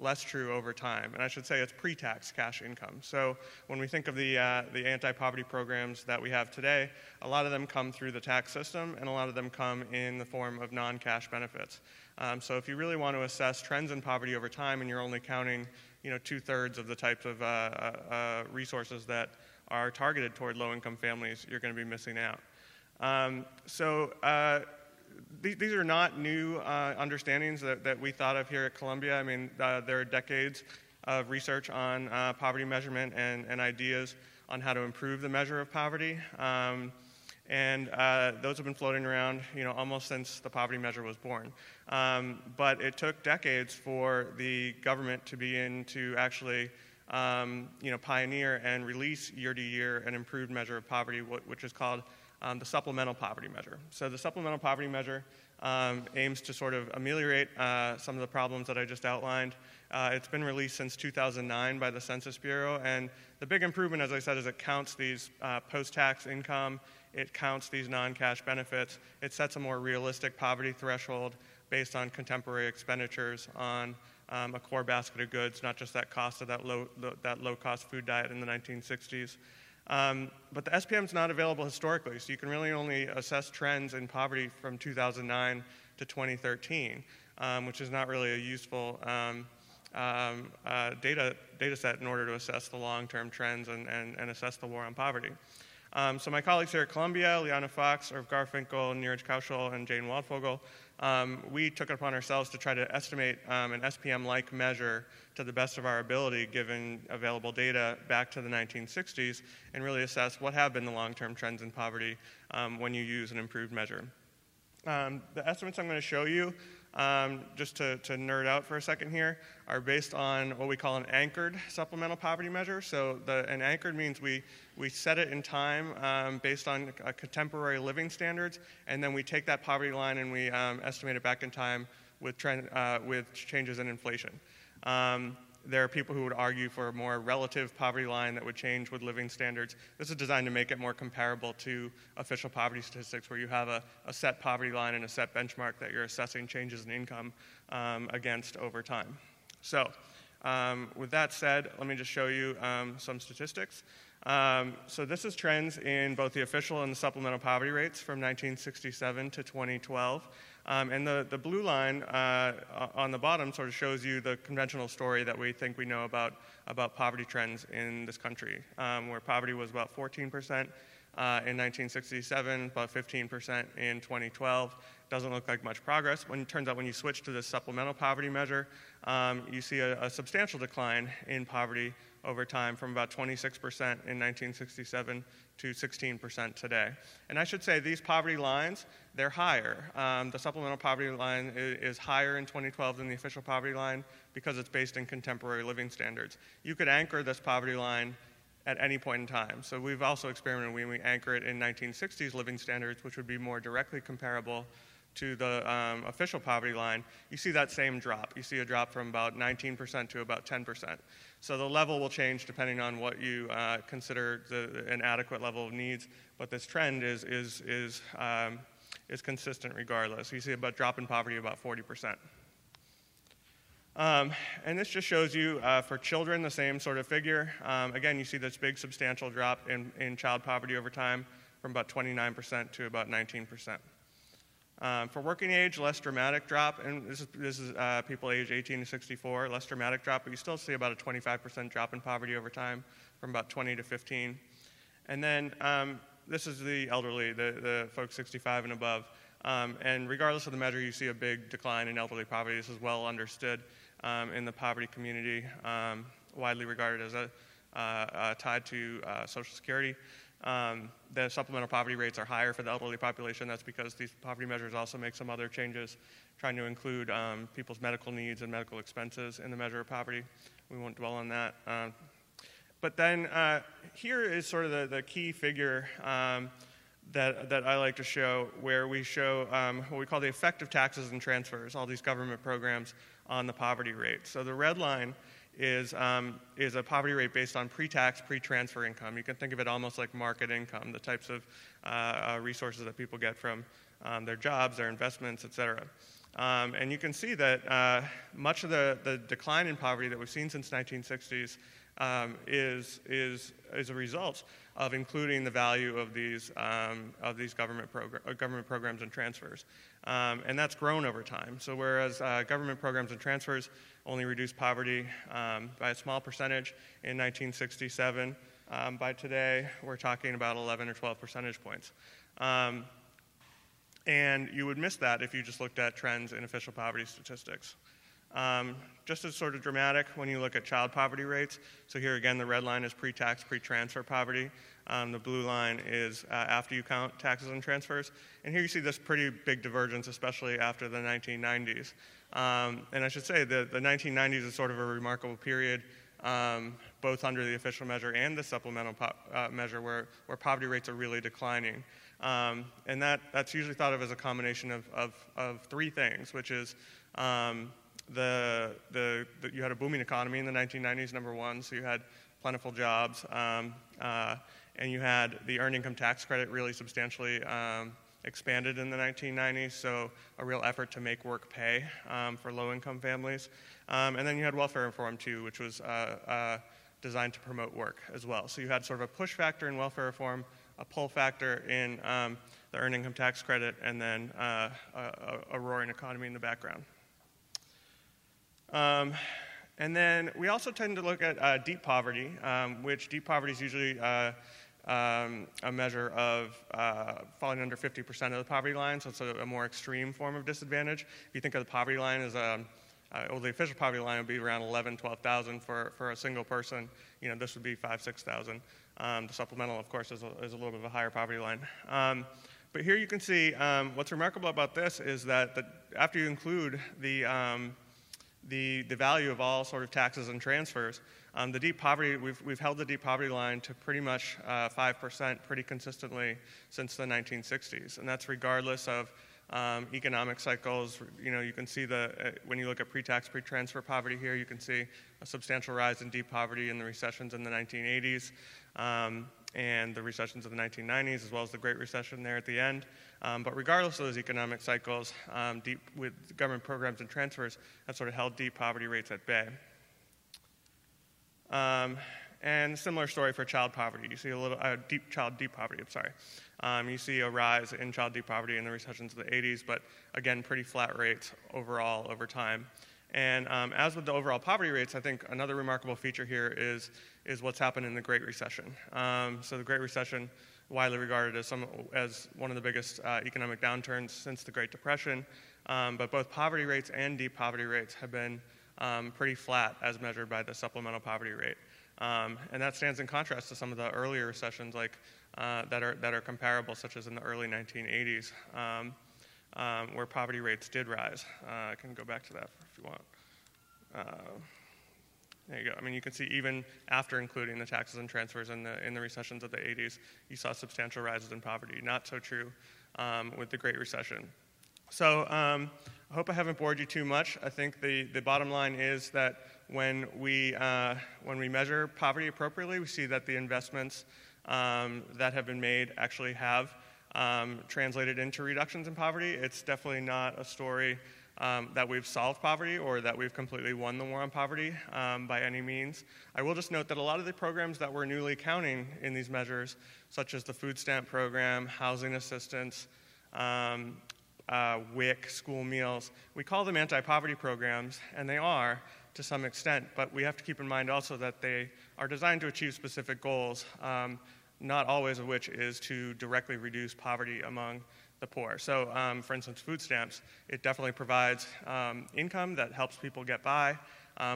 less true over time, and I should say it's pre-tax cash income. So when we think of the anti-poverty programs that we have today, a lot of them come through the tax system, and a lot of them come in the form of non-cash benefits. So if you really want to assess trends in poverty over time, and you're only counting, 2/3 of the types of resources that are targeted toward low-income families, you're going to be missing out. These are not new understandings that we thought of here at Columbia. I mean, there are decades of research on poverty measurement and ideas on how to improve the measure of poverty. Those have been floating around, almost since the poverty measure was born. But it took decades for the government to begin to actually pioneer and release year-to-year an improved measure of poverty, which is called the supplemental poverty measure. So the supplemental poverty measure aims to sort of ameliorate some of the problems that I just outlined. It's been released since 2009 by the Census Bureau, and the big improvement, as I said, is it counts these post-tax income, it counts these non-cash benefits, it sets a more realistic poverty threshold based on contemporary expenditures on a core basket of goods, not just that cost of that low-cost food diet in the 1960s. But the SPM is not available historically, so you can really only assess trends in poverty from 2009 to 2013, which is not really a useful data set in order to assess the long-term trends and assess the war on poverty. So my colleagues here at Columbia, Liana Fox, Irv Garfinkel, Neeraj Kaushal, and Jane Waldfogel, we took it upon ourselves to try to estimate an SPM-like measure to the best of our ability given available data back to the 1960s and really assess what have been the long-term trends in poverty when you use an improved measure. The estimates I'm going to show you, just to nerd out for a second here, are based on what we call an anchored supplemental poverty measure. So an anchored means we set it in time based on contemporary living standards, and then we take that poverty line and we estimate it back in time with changes in inflation. There are people who would argue for a more relative poverty line that would change with living standards. This is designed to make it more comparable to official poverty statistics, where you have a set poverty line and a set benchmark that you're assessing changes in income against over time. So with that said, let me just show you some statistics. So this is trends in both the official and the supplemental poverty rates from 1967 to 2012. And the blue line on the bottom sort of shows you the conventional story that we think we know about poverty trends in this country, where poverty was about 14% in 1967, about 15% in 2012. Doesn't look like much progress. When it turns out when you switch to the supplemental poverty measure, you see a substantial decline in poverty over time, from about 26% in 1967 to 16% today. And I should say these poverty lines, they're higher. The supplemental poverty line is higher in 2012 than the official poverty line because it's based in contemporary living standards. You could anchor this poverty line at any point in time. So we've also experimented when we anchor it in 1960s living standards, which would be more directly comparable to the official poverty line. You see that same drop. You see a drop from about 19% to about 10%. So the level will change depending on what you consider an adequate level of needs, but this trend is consistent regardless. You see a drop in poverty about 40%. And this just shows you, for children, the same sort of figure. Again, you see this big substantial drop in child poverty over time from about 29% to about 19%. For working age, less dramatic drop, and this is people age 18 to 64, less dramatic drop, but you still see about a 25% drop in poverty over time from about 20 to 15. And then this is the elderly, the folks 65 and above. And regardless of the measure, you see a big decline in elderly poverty. This is well understood in the poverty community, widely regarded as tied to Social Security. The supplemental poverty rates are higher for the elderly population. That's because these poverty measures also make some other changes, trying to include people's medical needs and medical expenses in the measure of poverty. We won't dwell on that. But then here is sort of the key figure that I like to show, where we show what we call the effect of taxes and transfers, all these government programs, on the poverty rate. So the red line is a poverty rate based on pre-tax, pre-transfer income. You can think of it almost like market income, the types of resources that people get from their jobs, their investments, et cetera. And you can see that much of the decline in poverty that we've seen since 1960s is a result of including the value of these government programs and transfers. And that's grown over time. So whereas government programs and transfers only reduced poverty by a small percentage in 1967, by today we're talking about 11 or 12 percentage points. And you would miss that if you just looked at trends in official poverty statistics. Just as sort of dramatic when you look at child poverty rates. So here again, the red line is pre-tax, pre-transfer poverty. The blue line is after you count taxes and transfers. And here you see this pretty big divergence, especially after the 1990s. And I should say that the 1990s is sort of a remarkable period, both under the official measure and the supplemental measure, where poverty rates are really declining. And that's usually thought of as a combination of three things, which is you had a booming economy in the 1990s, number one, so you had plentiful jobs, and you had the earned income tax credit really substantially expanded in the 1990s, so a real effort to make work pay for low-income families. And then you had welfare reform, too, which was designed to promote work as well. So you had sort of a push factor in welfare reform, a pull factor in the earned income tax credit, and then a roaring economy in the background. And then we also tend to look at deep poverty, which deep poverty is usually a measure of falling under 50% of the poverty line, so it's a more extreme form of disadvantage. If you think of the poverty line as the official poverty line would be around 11,000, 12,000 for a single person. You know, this would be 5,000, 6,000. The supplemental, of course, is a little bit of a higher poverty line. But here you can see what's remarkable about this is that after you include the value of all sort of taxes and transfers, the deep poverty, we've held the deep poverty line to pretty much 5% pretty consistently since the 1960s, and that's regardless of economic cycles. You know, you can see when you look at pre-tax, pre-transfer poverty here, you can see a substantial rise in deep poverty in the recessions in the 1980s and the recessions of the 1990s, as well as the Great Recession there at the end. But regardless of those economic cycles, with government programs and transfers have sort of held deep poverty rates at bay. And similar story for child poverty. You see a little child deep poverty, I'm sorry. You see a rise in child deep poverty in the recessions of the 80s, but again, pretty flat rates overall over time. And as with the overall poverty rates, I think another remarkable feature here is what's happened in the Great Recession. So the Great Recession, widely regarded as one of the biggest economic downturns since the Great Depression, but both poverty rates and deep poverty rates have been pretty flat as measured by the supplemental poverty rate. And that stands in contrast to some of the earlier recessions like that are comparable, such as in the early 1980s, where poverty rates did rise. I can go back to that if you want. There you go. I mean, you can see even after including the taxes and transfers in the recessions of the 80s, you saw substantial rises in poverty. Not so true with the Great Recession. So I hope I haven't bored you too much. I think the bottom line is that when we measure poverty appropriately, we see that the investments that have been made actually have translated into reductions in poverty. It's definitely not a story that we've solved poverty or that we've completely won the war on poverty by any means. I will just note that a lot of the programs that we're newly counting in these measures, such as the food stamp program, housing assistance, WIC, school meals, we call them anti-poverty programs, and they are to some extent, but we have to keep in mind also that they are designed to achieve specific goals, not always of which is to directly reduce poverty among the poor. So for instance, food stamps, it definitely provides income that helps people get by,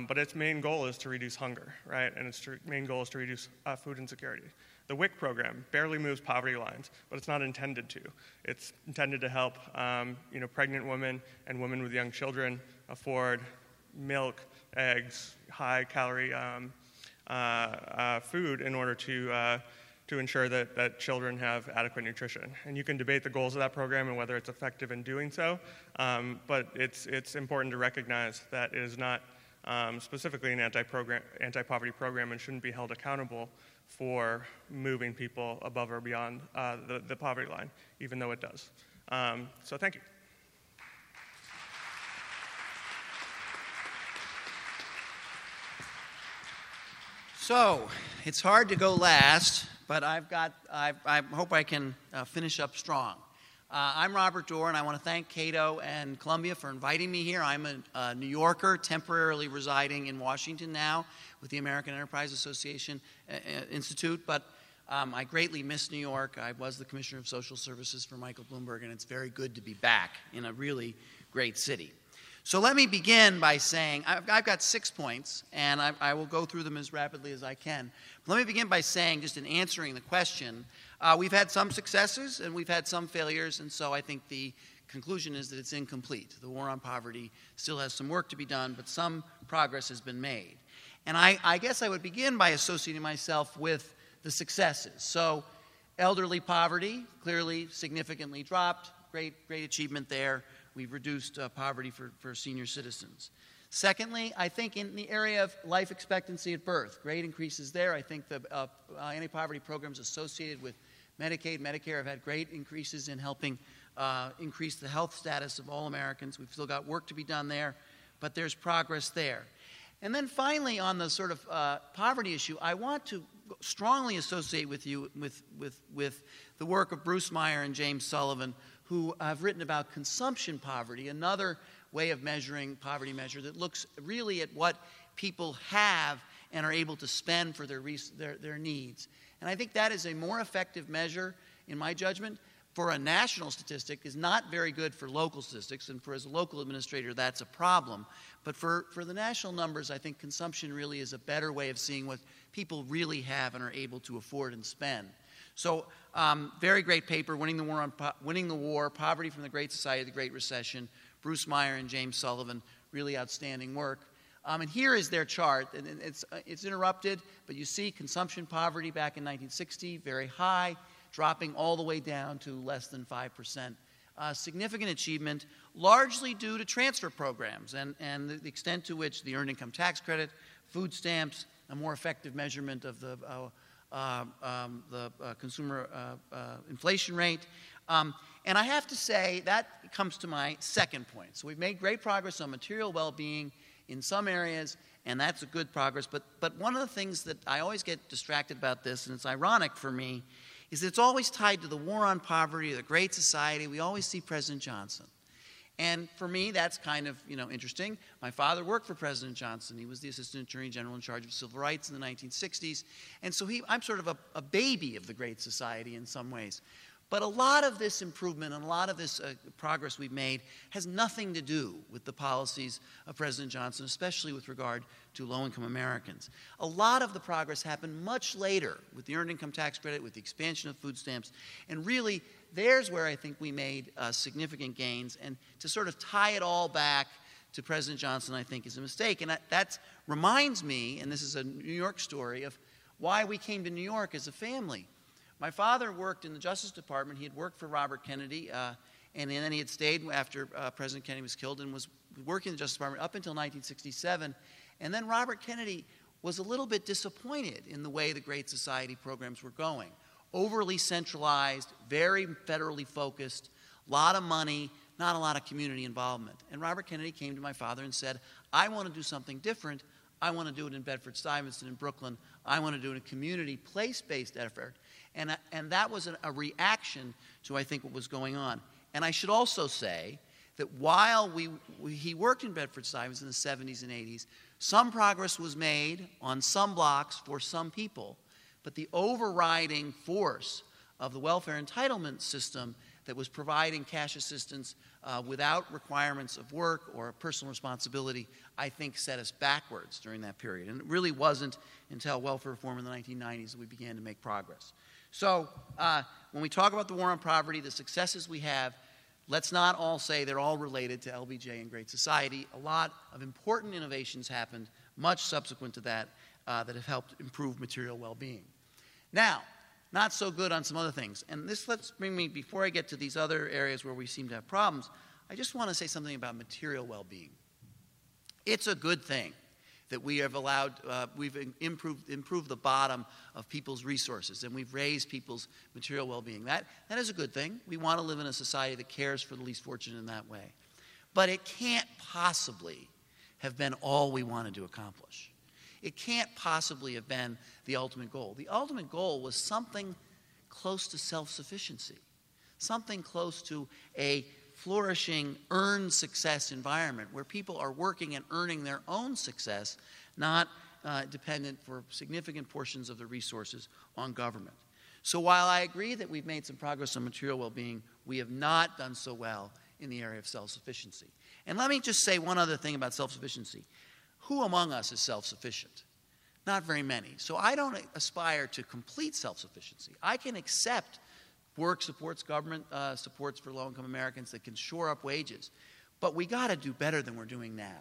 but its main goal is to reduce hunger, right? And its main goal is to reduce food insecurity. The WIC program barely moves poverty lines, but it's not intended to. It's intended to help pregnant women and women with young children afford milk, eggs, high-calorie food in order to ensure that children have adequate nutrition. And you can debate the goals of that program and whether it's effective in doing so, but it's important to recognize that it is not specifically an anti-poverty program and shouldn't be held accountable for moving people above or beyond the poverty line, even though it does. So thank you. So it's hard to go last, but I hope I can finish up strong. I'm Robert Doar, and I want to thank Cato and Columbia for inviting me here. I'm a New Yorker temporarily residing in Washington now with the American Enterprise Institute, but I greatly miss New York. I was the Commissioner of Social Services for Michael Bloomberg, and it's very good to be back in a really great city. So let me begin by saying, I've got 6 points, and I will go through them as rapidly as I can. But let me begin by saying, just in answering the question, we've had some successes and we've had some failures, and so I think the conclusion is that it's incomplete. The war on poverty still has some work to be done, but some progress has been made. And I guess I would begin by associating myself with the successes. So elderly poverty, clearly significantly dropped, great achievement there. We've reduced poverty for senior citizens. Secondly, I think in the area of life expectancy at birth, great increases there. I think the anti-poverty programs associated with Medicaid, Medicare have had great increases in helping increase the health status of all Americans. We've still got work to be done there, but there's progress there. And then finally, on the sort of poverty issue, I want to strongly associate with you with the work of Bruce Meyer and James Sullivan, who have written about consumption poverty, another way of measuring poverty measure that looks really at what people have and are able to spend for their needs. And I think that is a more effective measure, in my judgment, for a national statistic is not very good for local statistics, and for as a local administrator, that's a problem. But for the national numbers, I think consumption really is a better way of seeing what people really have and are able to afford and spend. So very great paper, Winning the War, Poverty from the Great Society to the Great Recession, Bruce Meyer and James Sullivan, really outstanding work. And here is their chart, and it's interrupted, but you see consumption poverty back in 1960, very high, dropping all the way down to less than 5% significant achievement, largely due to transfer programs and the extent to which the earned income tax credit, food stamps, a more effective measurement of the consumer inflation rate. And I have to say that comes to my second point. So we've made great progress on material well-being in some areas, and that's a good progress. But one of the things that I always get distracted about this, and it's ironic for me, is that it's always tied to the War on Poverty, the Great Society. We always see President Johnson. And for me, that's kind of, you know, interesting. My father worked for President Johnson. He was the Assistant Attorney General in charge of civil rights in the 1960s. And so I'm sort of a baby of the Great Society in some ways. But a lot of this improvement and a lot of this progress we've made has nothing to do with the policies of President Johnson, especially with regard to low-income Americans. A lot of the progress happened much later with the Earned Income Tax Credit, with the expansion of food stamps, and really there's where I think we made significant gains. And to sort of tie it all back to President Johnson, I think, is a mistake. And that reminds me, and this is a New York story, of why we came to New York as a family. My father worked in the Justice Department. He had worked for Robert Kennedy, and then he had stayed after President Kennedy was killed and was working in the Justice Department up until 1967. And then Robert Kennedy was a little bit disappointed in the way the Great Society programs were going. Overly centralized, very federally focused, a lot of money, not a lot of community involvement. And Robert Kennedy came to my father and said, I want to do something different. I want to do it in Bedford-Stuyvesant in Brooklyn. I want to do it in a community, place-based effort. And that was a reaction to, I think, what was going on. And I should also say that while he worked in Bedford-Stuyvesant in the 70s and 80s, some progress was made on some blocks for some people, but the overriding force of the welfare entitlement system that was providing cash assistance without requirements of work or personal responsibility, I think, set us backwards during that period. And it really wasn't until welfare reform in the 1990s that we began to make progress. So when we talk about the War on Poverty, the successes we have, let's not all say they're all related to LBJ and Great Society. A lot of important innovations happened much subsequent to that that have helped improve material well-being. Now, not so good on some other things. And this lets bring me, before I get to these other areas where we seem to have problems, I just want to say something about material well-being. It's a good thing that we have allowed, we've improved the bottom of people's resources, and we've raised people's material well-being. That is a good thing. We want to live in a society that cares for the least fortunate in that way. But it can't possibly have been all we wanted to accomplish. It can't possibly have been the ultimate goal. The ultimate goal was something close to self-sufficiency, something close to a flourishing, earned success environment where people are working and earning their own success, not dependent for significant portions of the resources on government. So while I agree that we've made some progress on material well-being, we have not done so well in the area of self-sufficiency. And let me just say one other thing about self-sufficiency. Who among us is self-sufficient? Not very many. So I don't aspire to complete self-sufficiency. I can accept work supports, government supports for low-income Americans that can shore up wages. But we got to do better than we're doing now.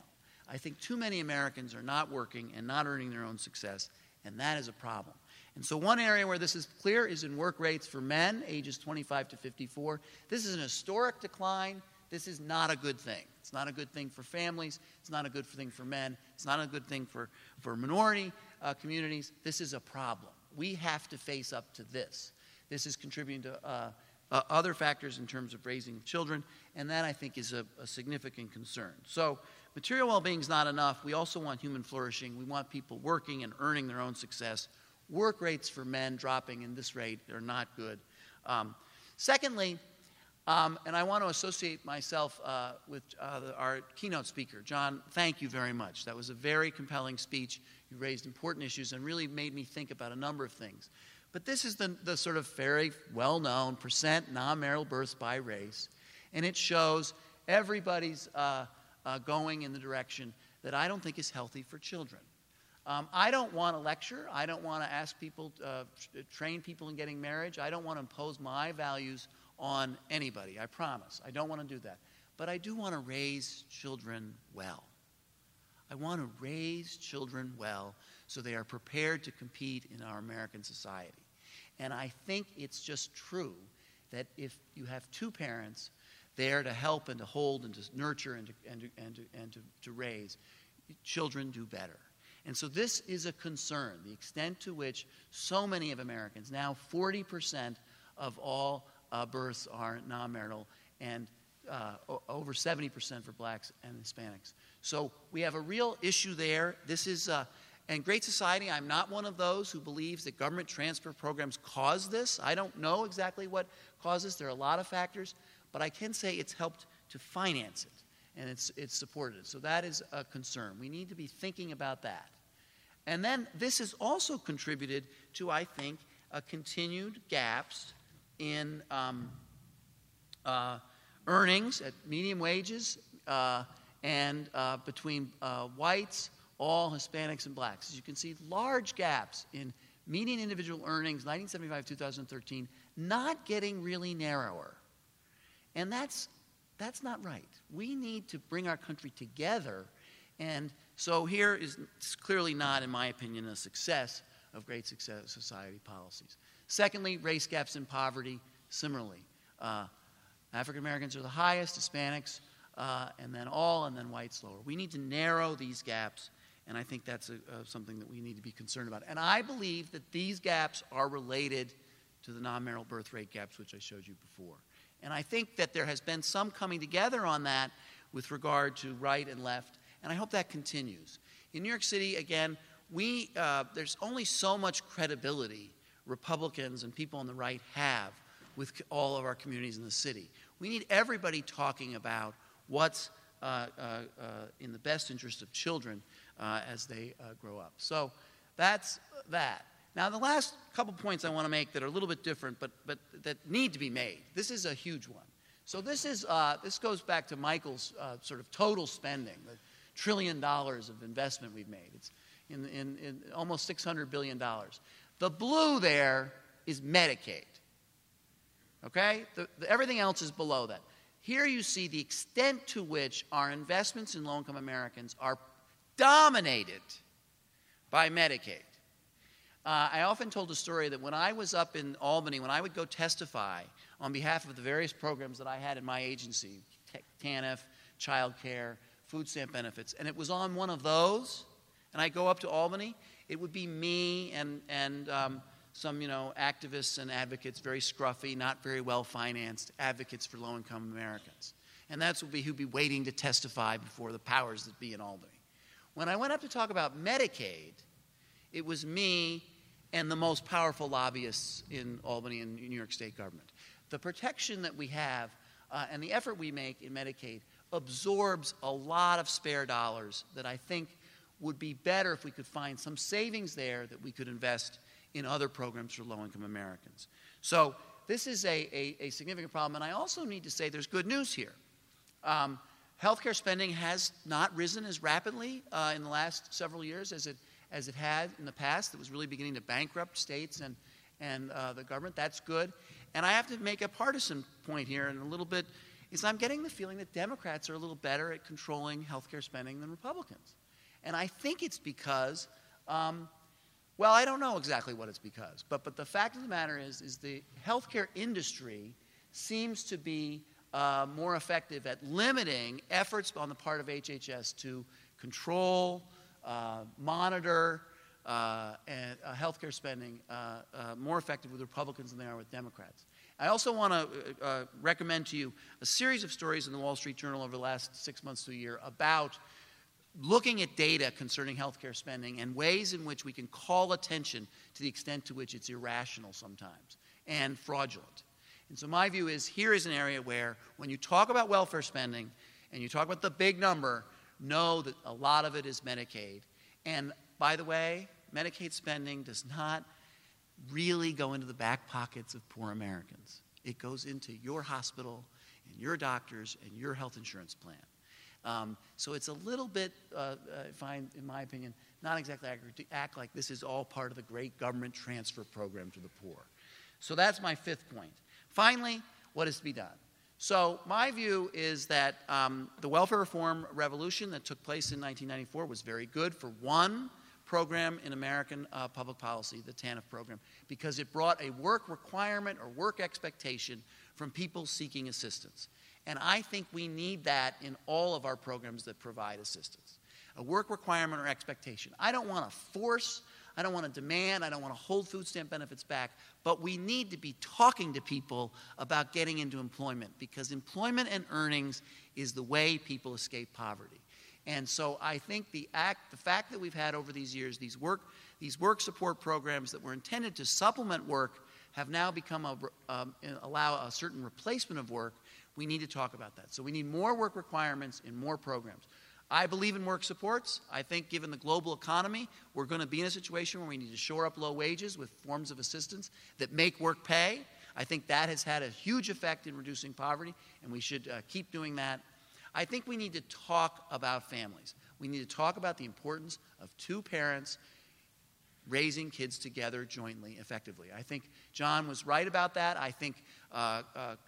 I think too many Americans are not working and not earning their own success, and that is a problem. And so one area where this is clear is in work rates for men, ages 25 to 54. This is an historic decline. This is not a good thing. It's not a good thing for families. It's not a good thing for men. It's not a good thing for minority communities. This is a problem. We have to face up to this. This is contributing to other factors in terms of raising children, and that, I think, is a significant concern. So material well-being is not enough. We also want human flourishing. We want people working and earning their own success. Work rates for men dropping in this rate are not good. Secondly, and I want to associate myself with our keynote speaker. John, thank you very much. That was a very compelling speech. You raised important issues and really made me think about a number of things. But this is the sort of very well-known percent non-marital births by race, and it shows everybody's going in the direction that I don't think is healthy for children. I don't want to lecture. I don't want to ask people, train people in getting marriage. I don't want to impose my values on anybody, I promise. I don't want to do that. But I do want to raise children well. I want to raise children well so they are prepared to compete in our American society. And I think it's just true that if you have two parents, there to help and to hold and to nurture and to raise, children do better. And so this is a concern, the extent to which so many of Americans, now 40% of all births are non-marital, and over 70% for blacks and Hispanics. So we have a real issue there. This is, and Great Society, I'm not one of those who believes that government transfer programs cause this. I don't know exactly what causes. There are a lot of factors, but I can say it's helped to finance it, and it's supported it. So that is a concern. We need to be thinking about that. And then this has also contributed to, I think, continued gaps in earnings at medium wages and between whites, all Hispanics, and blacks. As you can see, large gaps in median individual earnings, 1975 to 2013, not getting really narrower. And that's not right. We need to bring our country together. And so here is clearly not, in my opinion, a success of Great Society policies. Secondly, race gaps in poverty, similarly. African Americans are the highest, Hispanics, and then all, and then whites lower. We need to narrow these gaps, and I think that's something that we need to be concerned about. And I believe that these gaps are related to the non-marital birth rate gaps, which I showed you before. And I think that there has been some coming together on that with regard to right and left, and I hope that continues. In New York City, again, there's only so much credibility Republicans and people on the right have with all of our communities in the city. We need everybody talking about what's in the best interest of children as they grow up. So that's that. Now, the last couple points I want to make that are a little bit different, but that need to be made. This is a huge one. So this is this goes back to Michael's sort of total spending, the $1 trillion of investment we've made. It's in almost $600 billion. The blue there is Medicaid. Okay, everything else is below that. Here you see the extent to which our investments in low-income Americans are dominated by Medicaid. I often told a story that when I was up in Albany, when I would go testify on behalf of the various programs that I had in my agency, TANF, child care, food stamp benefits, and it was on one of those, and I go up to Albany, it would be me and some, you know, activists and advocates, very scruffy, not very well-financed advocates for low-income Americans. And that's who'd be waiting to testify before the powers that be in Albany. When I went up to talk about Medicaid, it was me and the most powerful lobbyists in Albany and New York State government. The protection that we have and the effort we make in Medicaid absorbs a lot of spare dollars that I think would be better if we could find some savings there that we could invest in other programs for low-income Americans. So this is a significant problem. And I also need to say there's good news here. Healthcare spending has not risen as rapidly in the last several years as it had in the past. It was really beginning to bankrupt states and the government. That's good. And I have to make a partisan point here, and a little bit is I'm getting the feeling that Democrats are a little better at controlling healthcare spending than Republicans. And I think it's because well, I don't know exactly what it's because, but the fact of the matter is the healthcare industry seems to be more effective at limiting efforts on the part of HHS to control, monitor, and healthcare spending more effective with Republicans than they are with Democrats. I also want to recommend to you a series of stories in the Wall Street Journal over the last 6 months to a year about looking at data concerning healthcare spending and ways in which we can call attention to the extent to which it's irrational sometimes and fraudulent. And so my view is here is an area where when you talk about welfare spending and you talk about the big number, know that a lot of it is Medicaid. And by the way, Medicaid spending does not really go into the back pockets of poor Americans. It goes into your hospital and your doctors and your health insurance plan. So it's a little bit, in my opinion, not exactly accurate to act like this is all part of the great government transfer program to the poor. So that's my fifth point. Finally, what is to be done? So my view is that the welfare reform revolution that took place in 1994 was very good for one program in American public policy, the TANF program, because it brought a work requirement or work expectation from people seeking assistance. And I think we need that in all of our programs that provide assistance. A work requirement or expectation. I don't want to force, I don't want to demand, I don't want to hold food stamp benefits back, but we need to be talking to people about getting into employment, because employment and earnings is the way people escape poverty. And so I think the fact that we've had over these years, these work support programs that were intended to supplement work have now become allow a certain replacement of work. We need to talk about that. So we need more work requirements in more programs. I believe in work supports. I think given the global economy, we're going to be in a situation where we need to shore up low wages with forms of assistance that make work pay. I think that has had a huge effect in reducing poverty, and we should keep doing that. I think we need to talk about families. We need to talk about the importance of two parents raising kids together jointly, effectively. I think John was right about that. I think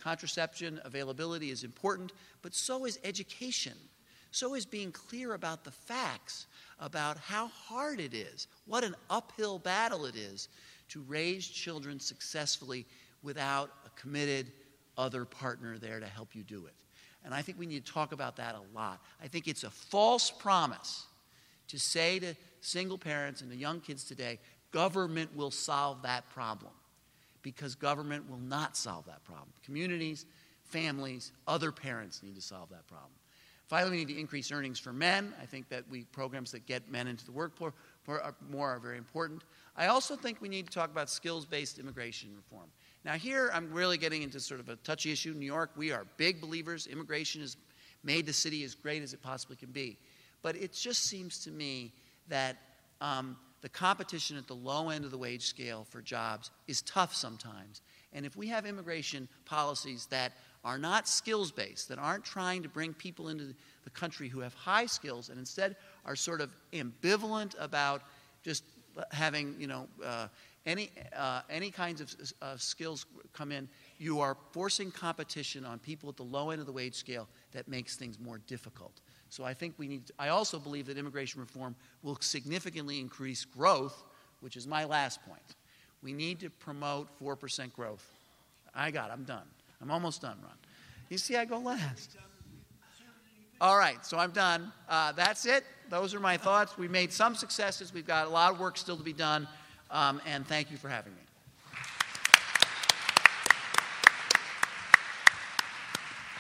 contraception availability is important, but so is education. So is being clear about the facts, about how hard it is, what an uphill battle it is to raise children successfully without a committed other partner there to help you do it. And I think we need to talk about that a lot. I think it's a false promise to say to single parents and to young kids today, government will solve that problem, because government will not solve that problem. Communities, families, other parents need to solve that problem. Finally, we need to increase earnings for men. I think that programs that get men into the workforce more are very important. I also think we need to talk about skills-based immigration reform. Now here, I'm really getting into sort of a touchy issue. New York, we are big believers. Immigration has made the city as great as it possibly can be. But it just seems to me that the competition at the low end of the wage scale for jobs is tough sometimes. And if we have immigration policies that are not skills-based, that aren't trying to bring people into the country who have high skills, and instead are sort of ambivalent about just having, you know, any kinds of skills come in, you are forcing competition on people at the low end of the wage scale that makes things more difficult. So I think we need to, I also believe that immigration reform will significantly increase growth, which is my last point. We need to promote 4% growth. I'm done. I'm almost done, Ron. You see, I go last. All right, so I'm done. That's it. Those are my thoughts. We made some successes. We've got a lot of work still to be done. And thank you for having me.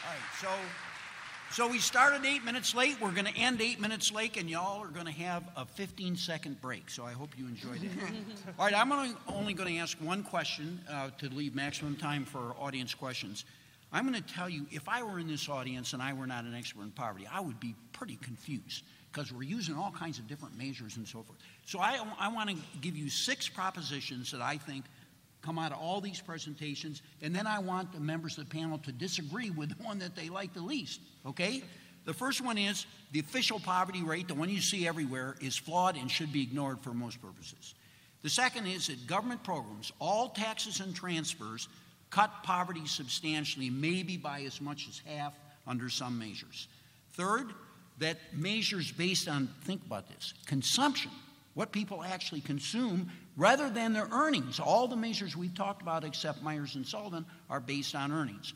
All right, so we started 8 minutes late. We're going to end 8 minutes late, and y'all are going to have a 15-second break. So I hope you enjoyed it. All right, I'm only going to ask one question to leave maximum time for audience questions. I'm going to tell you, if I were in this audience and I were not an expert in poverty, I would be pretty confused, because we're using all kinds of different measures and so forth. So I want to give you 6 propositions that I think come out of all these presentations, and then I want the members of the panel to disagree with the one that they like the least, okay? The first one is the official poverty rate, the one you see everywhere, is flawed and should be ignored for most purposes. The second is that government programs, all taxes and transfers, cut poverty substantially, maybe by as much as half under some measures. Third, that measures based on, think about this, consumption, what people actually consume rather than their earnings. All the measures we've talked about except Myers and Sullivan are based on earnings.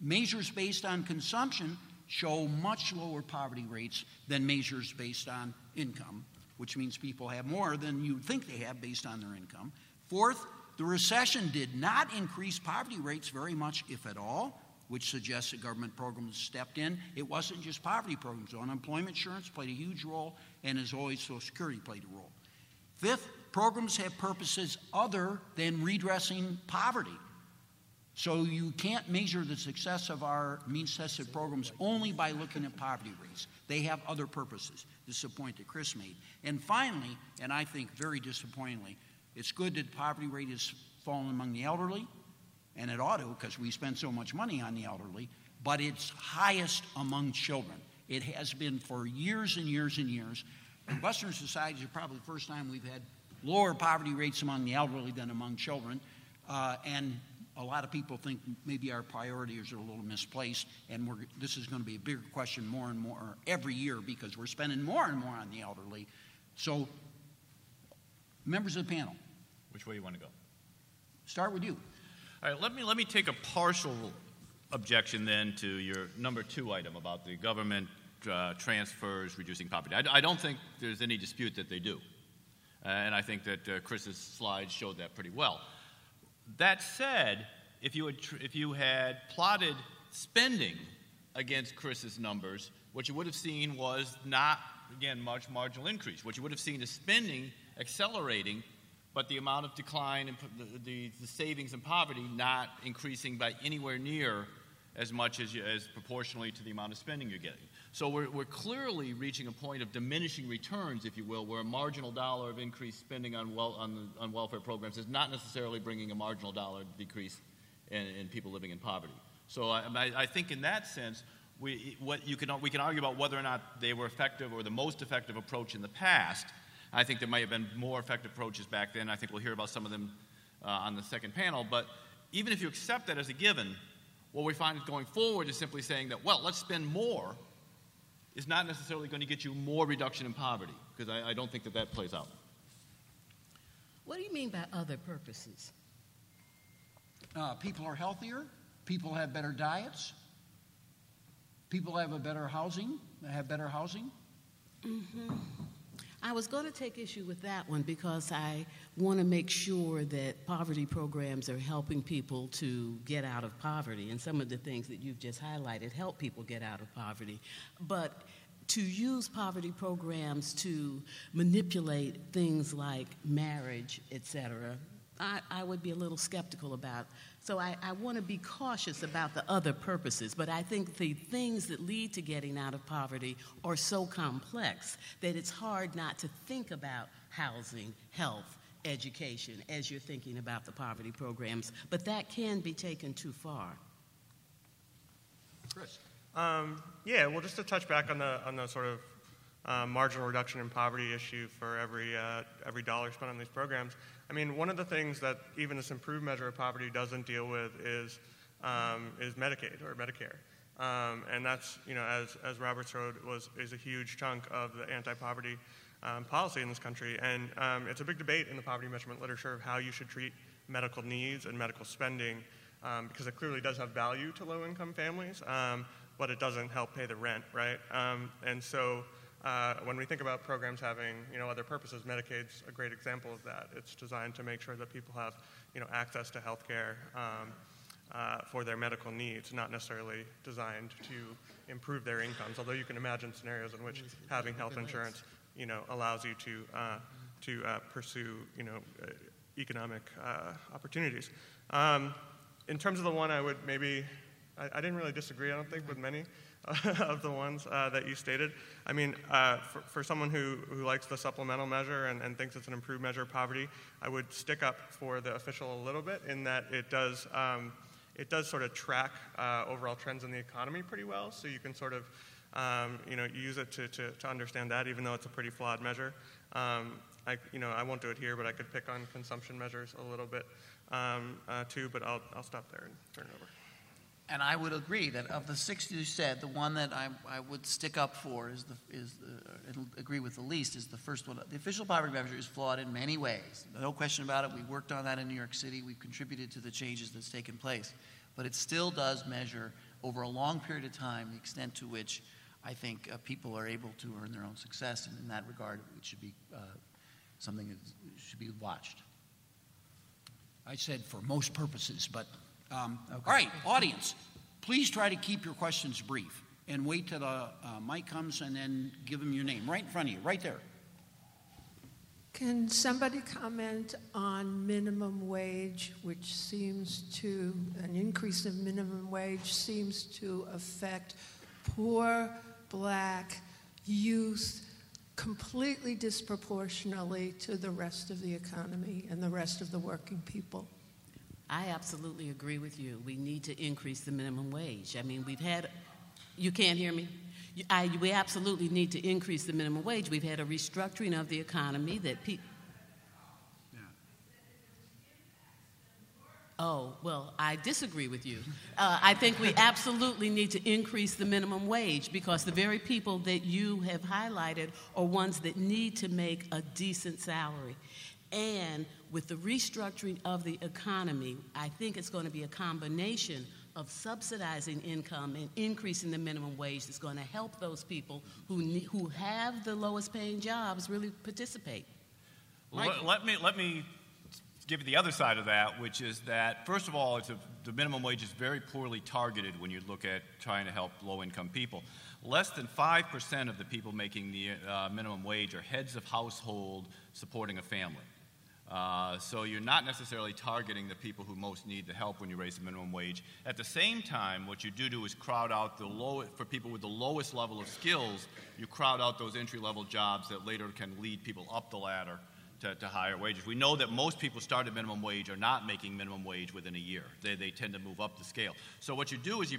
Measures based on consumption show much lower poverty rates than measures based on income, which means people have more than you'd think they have based on their income. Fourth, the recession did not increase poverty rates very much, if at all, which suggests that government programs stepped in. It wasn't just poverty programs. Unemployment insurance played a huge role, and as always, Social Security played a role. Fifth, programs have purposes other than redressing poverty. So you can't measure the success of our means-tested programs only by looking at poverty rates. They have other purposes. This is a point that Chris made. And finally, and I think very disappointingly, it's good that poverty rate has fallen among the elderly, and it ought to, because we spend so much money on the elderly, but it's highest among children. It has been for years and years and years. In Western societies, it's probably the first time we've had lower poverty rates among the elderly than among children, and a lot of people think maybe our priorities are a little misplaced, and this is going to be a bigger question more and more every year, because we're spending more and more on the elderly. So, members of the panel. Which way you want to go? Start with you. All right, let me take a partial objection then to your number two item about the government transfers reducing poverty. I don't think there's any dispute that they do. And I think that Chris's slides showed that pretty well. That said, if you had plotted spending against Chris's numbers, what you would have seen was not, again, much marginal increase. What you would have seen is spending accelerating, but the amount of decline in the savings in poverty not increasing by anywhere near as much as proportionally to the amount of spending you're getting. So we're clearly reaching a point of diminishing returns, if you will, where a marginal dollar of increased spending on welfare programs is not necessarily bringing a marginal dollar decrease in people living in poverty. So I think in that sense, we can argue about whether or not they were effective or the most effective approach in the past. I think there might have been more effective approaches back then. I think we'll hear about some of them on the second panel. But even if you accept that as a given, what we find going forward is simply saying that, well, let's spend more is not necessarily going to get you more reduction in poverty, because I don't think that that plays out. What do you mean by other purposes? People are healthier. People have better diets. People have better housing. Mm-hmm. I was going to take issue with that one because I want to make sure that poverty programs are helping people to get out of poverty, and some of the things that you've just highlighted help people get out of poverty. But to use poverty programs to manipulate things like marriage, et cetera, I would be a little skeptical about. So I want to be cautious about the other purposes, but I think the things that lead to getting out of poverty are so complex that it's hard not to think about housing, health, education as you're thinking about the poverty programs, but that can be taken too far. Chris. Well, just to touch back on the sort of marginal reduction in poverty issue for every dollar spent on these programs. I mean, one of the things that even this improved measure of poverty doesn't deal with is Medicaid or Medicare, and that's, you know, as Robert showed, is a huge chunk of the anti-poverty policy in this country, and it's a big debate in the poverty measurement literature of how you should treat medical needs and medical spending, because it clearly does have value to low-income families, but it doesn't help pay the rent, right? And so. When we think about programs having, you know, other purposes, Medicaid's a great example of that. It's designed to make sure that people have, you know, access to health care for their medical needs, not necessarily designed to improve their incomes, although you can imagine scenarios in which having health insurance, you know, allows you to pursue, you know, economic opportunities. In terms of the one I would maybe, I didn't really disagree, I don't think, with many of the ones that you stated. I mean, for someone who likes the supplemental measure and thinks it's an improved measure of poverty, I would stick up for the official a little bit in that it does sort of track overall trends in the economy pretty well, so you can sort of use it to understand that, even though it's a pretty flawed measure. I won't do it here, but I could pick on consumption measures a little bit too, but I'll stop there and turn it over. And I would agree that of the six you said, the one that I would stick up for agree with the least is the first one. The official poverty measure is flawed in many ways. No question about it. We worked on that in New York City. We've contributed to the changes that's taken place. But it still does measure over a long period of time the extent to which I think people are able to earn their own success. And in that regard, it should be something that should be watched. I said for most purposes, but... Okay. All right, audience, please try to keep your questions brief and wait till the mic comes and then give them your name. Right in front of you, right there. Can somebody comment on minimum wage, which seems to, an increase in minimum wage seems to affect poor black youth completely disproportionately to the rest of the economy and the rest of the working people? I absolutely agree with you. We need to increase the minimum wage. I mean, you can't hear me? We absolutely need to increase the minimum wage. We've had a restructuring of the economy that people... Yeah. Oh, well, I disagree with you. I think we absolutely need to increase the minimum wage because the very people that you have highlighted are ones that need to make a decent salary. And with the restructuring of the economy, I think it's going to be a combination of subsidizing income and increasing the minimum wage that's going to help those people who have the lowest paying jobs really participate. Let me give you the other side of that, which is that, first of all, the minimum wage is very poorly targeted when you look at trying to help low-income people. Less than 5% of the people making the minimum wage are heads of household supporting a family. So you're not necessarily targeting the people who most need the help when you raise the minimum wage. At the same time, what you do is crowd out the for people with the lowest level of skills, you crowd out those entry-level jobs that later can lead people up the ladder to higher wages. We know that most people start at minimum wage are not making minimum wage within a year. They tend to move up the scale. So what you do is you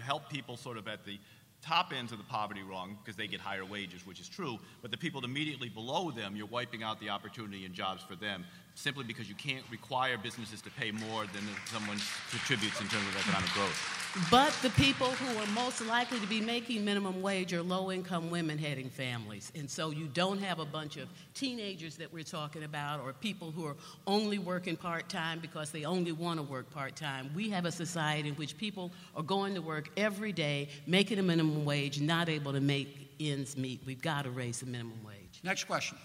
help people sort of at the top ends of the poverty rung because they get higher wages, which is true, but the people immediately below them, you're wiping out the opportunity and jobs for them simply because you can't require businesses to pay more than someone contributes in terms of economic growth. But the people who are most likely to be making minimum wage are low-income women heading families, and so you don't have a bunch of teenagers that we're talking about or people who are only working part-time because they only want to work part-time. We have a society in which people are going to work every day, making a minimum wage, not able to make ends meet. We've got to raise the minimum wage. Next question.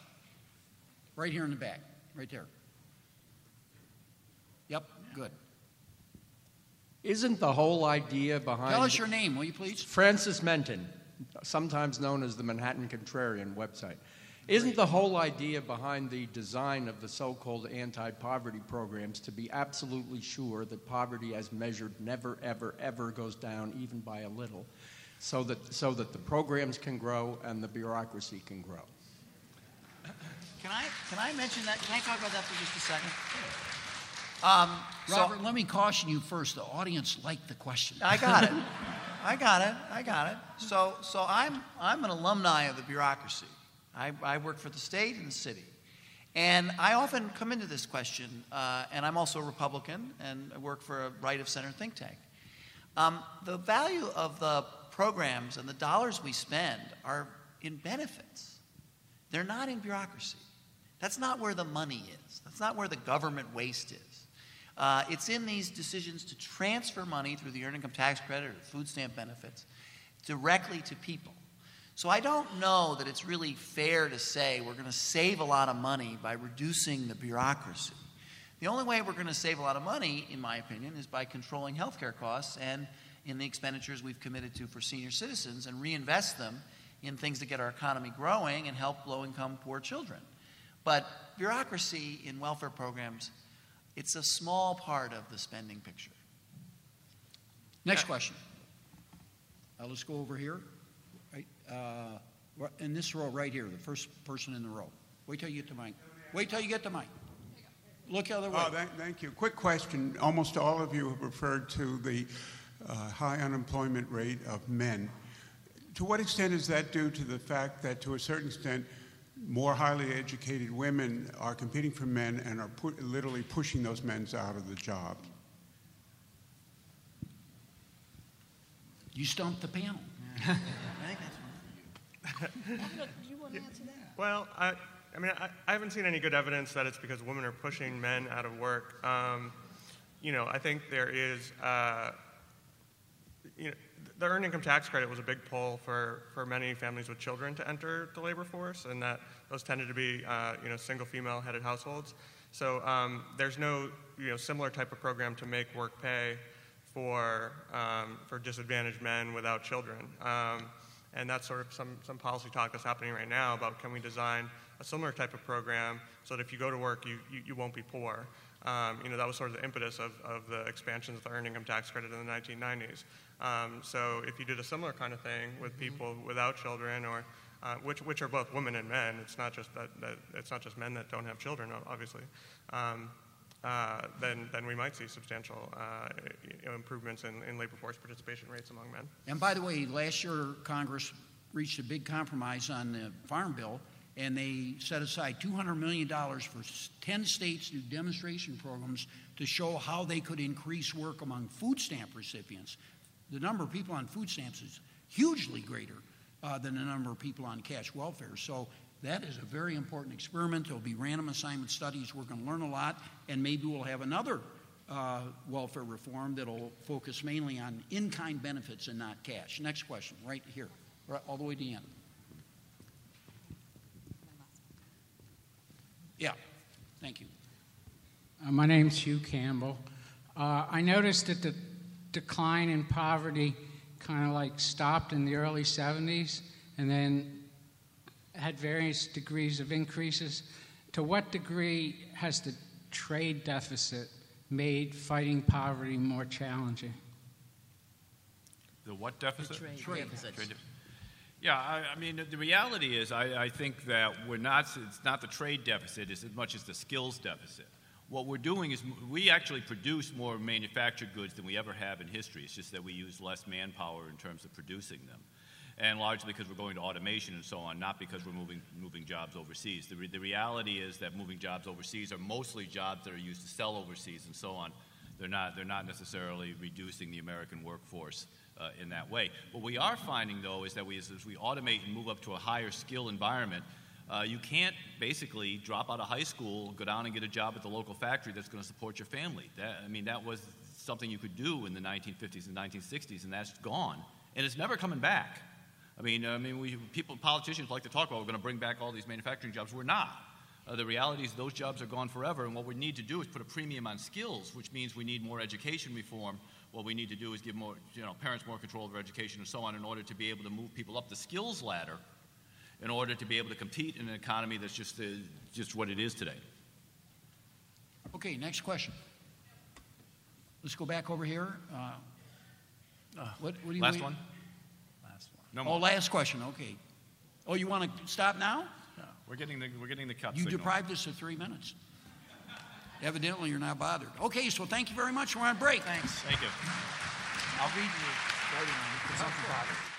Right here in the back. Right there. Yep, good. Isn't the whole idea behind... Tell us your name, will you please? Francis Menton, sometimes known as the Manhattan Contrarian website. Isn't the whole idea behind the design of the so-called anti-poverty programs to be absolutely sure that poverty as measured never, ever, ever goes down, even by a little, so that the programs can grow and the bureaucracy can grow? Can I mention that? Can I talk about that for just a second? Robert, let me caution you first. The audience liked the question. I got it. So I'm an alumni of the bureaucracy. I work for the state and the city, and I often come into this question. And I'm also a Republican, and I work for a right-of-center think tank. The value of the programs and the dollars we spend are in benefits. They're not in bureaucracy. That's not where the money is. That's not where the government waste is. It's in these decisions to transfer money through the Earned Income Tax Credit or food stamp benefits directly to people. So I don't know that it's really fair to say we're going to save a lot of money by reducing the bureaucracy. The only way we're going to save a lot of money, in my opinion, is by controlling healthcare costs and in the expenditures we've committed to for senior citizens and reinvest them in things that get our economy growing and help low-income poor children. But bureaucracy in welfare programs, it's a small part of the spending picture. Next question. Let's go over here. Right, in this row right here, the first person in the row. Wait till you get the mic. Wait till you get the mic. Look the other way. Oh, thank you. Quick question. Almost all of you have referred to the high unemployment rate of men. To what extent is that due to the fact that, to a certain extent, more highly educated women are competing for men and are literally pushing those men out of the job? You stumped the panel. Yeah. Do you want to answer that? Well, I mean, I haven't seen any good evidence that it's because women are pushing men out of work. You know, I think there is, you know, the Earned Income Tax Credit was a big pull for many families with children to enter the labor force, and that those tended to be you know, single female-headed households. So there's no similar type of program to make work pay for disadvantaged men without children, and that's sort of some policy talk that's happening right now about can we design a similar type of program so that if you go to work, you won't be poor. You know, that was sort of the impetus of the expansions of the Earned Income Tax Credit in the 1990s. So if you did a similar kind of thing with people without children, or which are both women and men, it's not just that it's not just men that don't have children, obviously. Then we might see substantial improvements in labor force participation rates among men. And by the way, last year Congress reached a big compromise on the Farm Bill, and they set aside $200 million for 10 states to do demonstration programs to show how they could increase work among food stamp recipients. The number of people on food stamps is hugely greater than the number of people on cash welfare. So that is a very important experiment. There'll be random assignment studies. We're going to learn a lot, and maybe we'll have another welfare reform that'll focus mainly on in-kind benefits and not cash. Next question, right here, right, all the way to the end. Yeah, thank you. My name's Hugh Campbell. I noticed that the decline in poverty kind of like stopped in the early 70s and then had various degrees of increases. To what degree has the trade deficit made fighting poverty more challenging? The what deficit? The trade deficit. Yeah, I mean, the reality is I think that we're not, it's not the trade deficit as much as the skills deficit. What we're doing is we actually produce more manufactured goods than we ever have in history. It's just that we use less manpower in terms of producing them, and largely because we're going to automation and so on, not because we're moving jobs overseas. The reality is that moving jobs overseas are mostly jobs that are used to sell overseas and so on. They're not necessarily reducing the American workforce in that way. What we are finding, though, is that as we automate and move up to a higher skill environment, you can't basically drop out of high school, go down and get a job at the local factory that's going to support your family. That was something you could do in the 1950s and 1960s, and that's gone. And it's never coming back. Politicians like to talk about we're going to bring back all these manufacturing jobs. We're not. The reality is those jobs are gone forever, and what we need to do is put a premium on skills, which means we need more education reform. What we need to do is give more, parents more control over education and so on in order to be able to move people up the skills ladder in order to be able to compete in an economy that's just what it is today. Okay, next question. Let's go back over here. What do you last one? Last one. No more. Oh, last question. Okay. Oh, you want to stop now? No, we're getting the cut. You deprived us of 3 minutes. Evidently, you're not bothered. Okay, so thank you very much. We're on break. Thanks. Thank you. I'll read you 30 minutes because I'm bothered.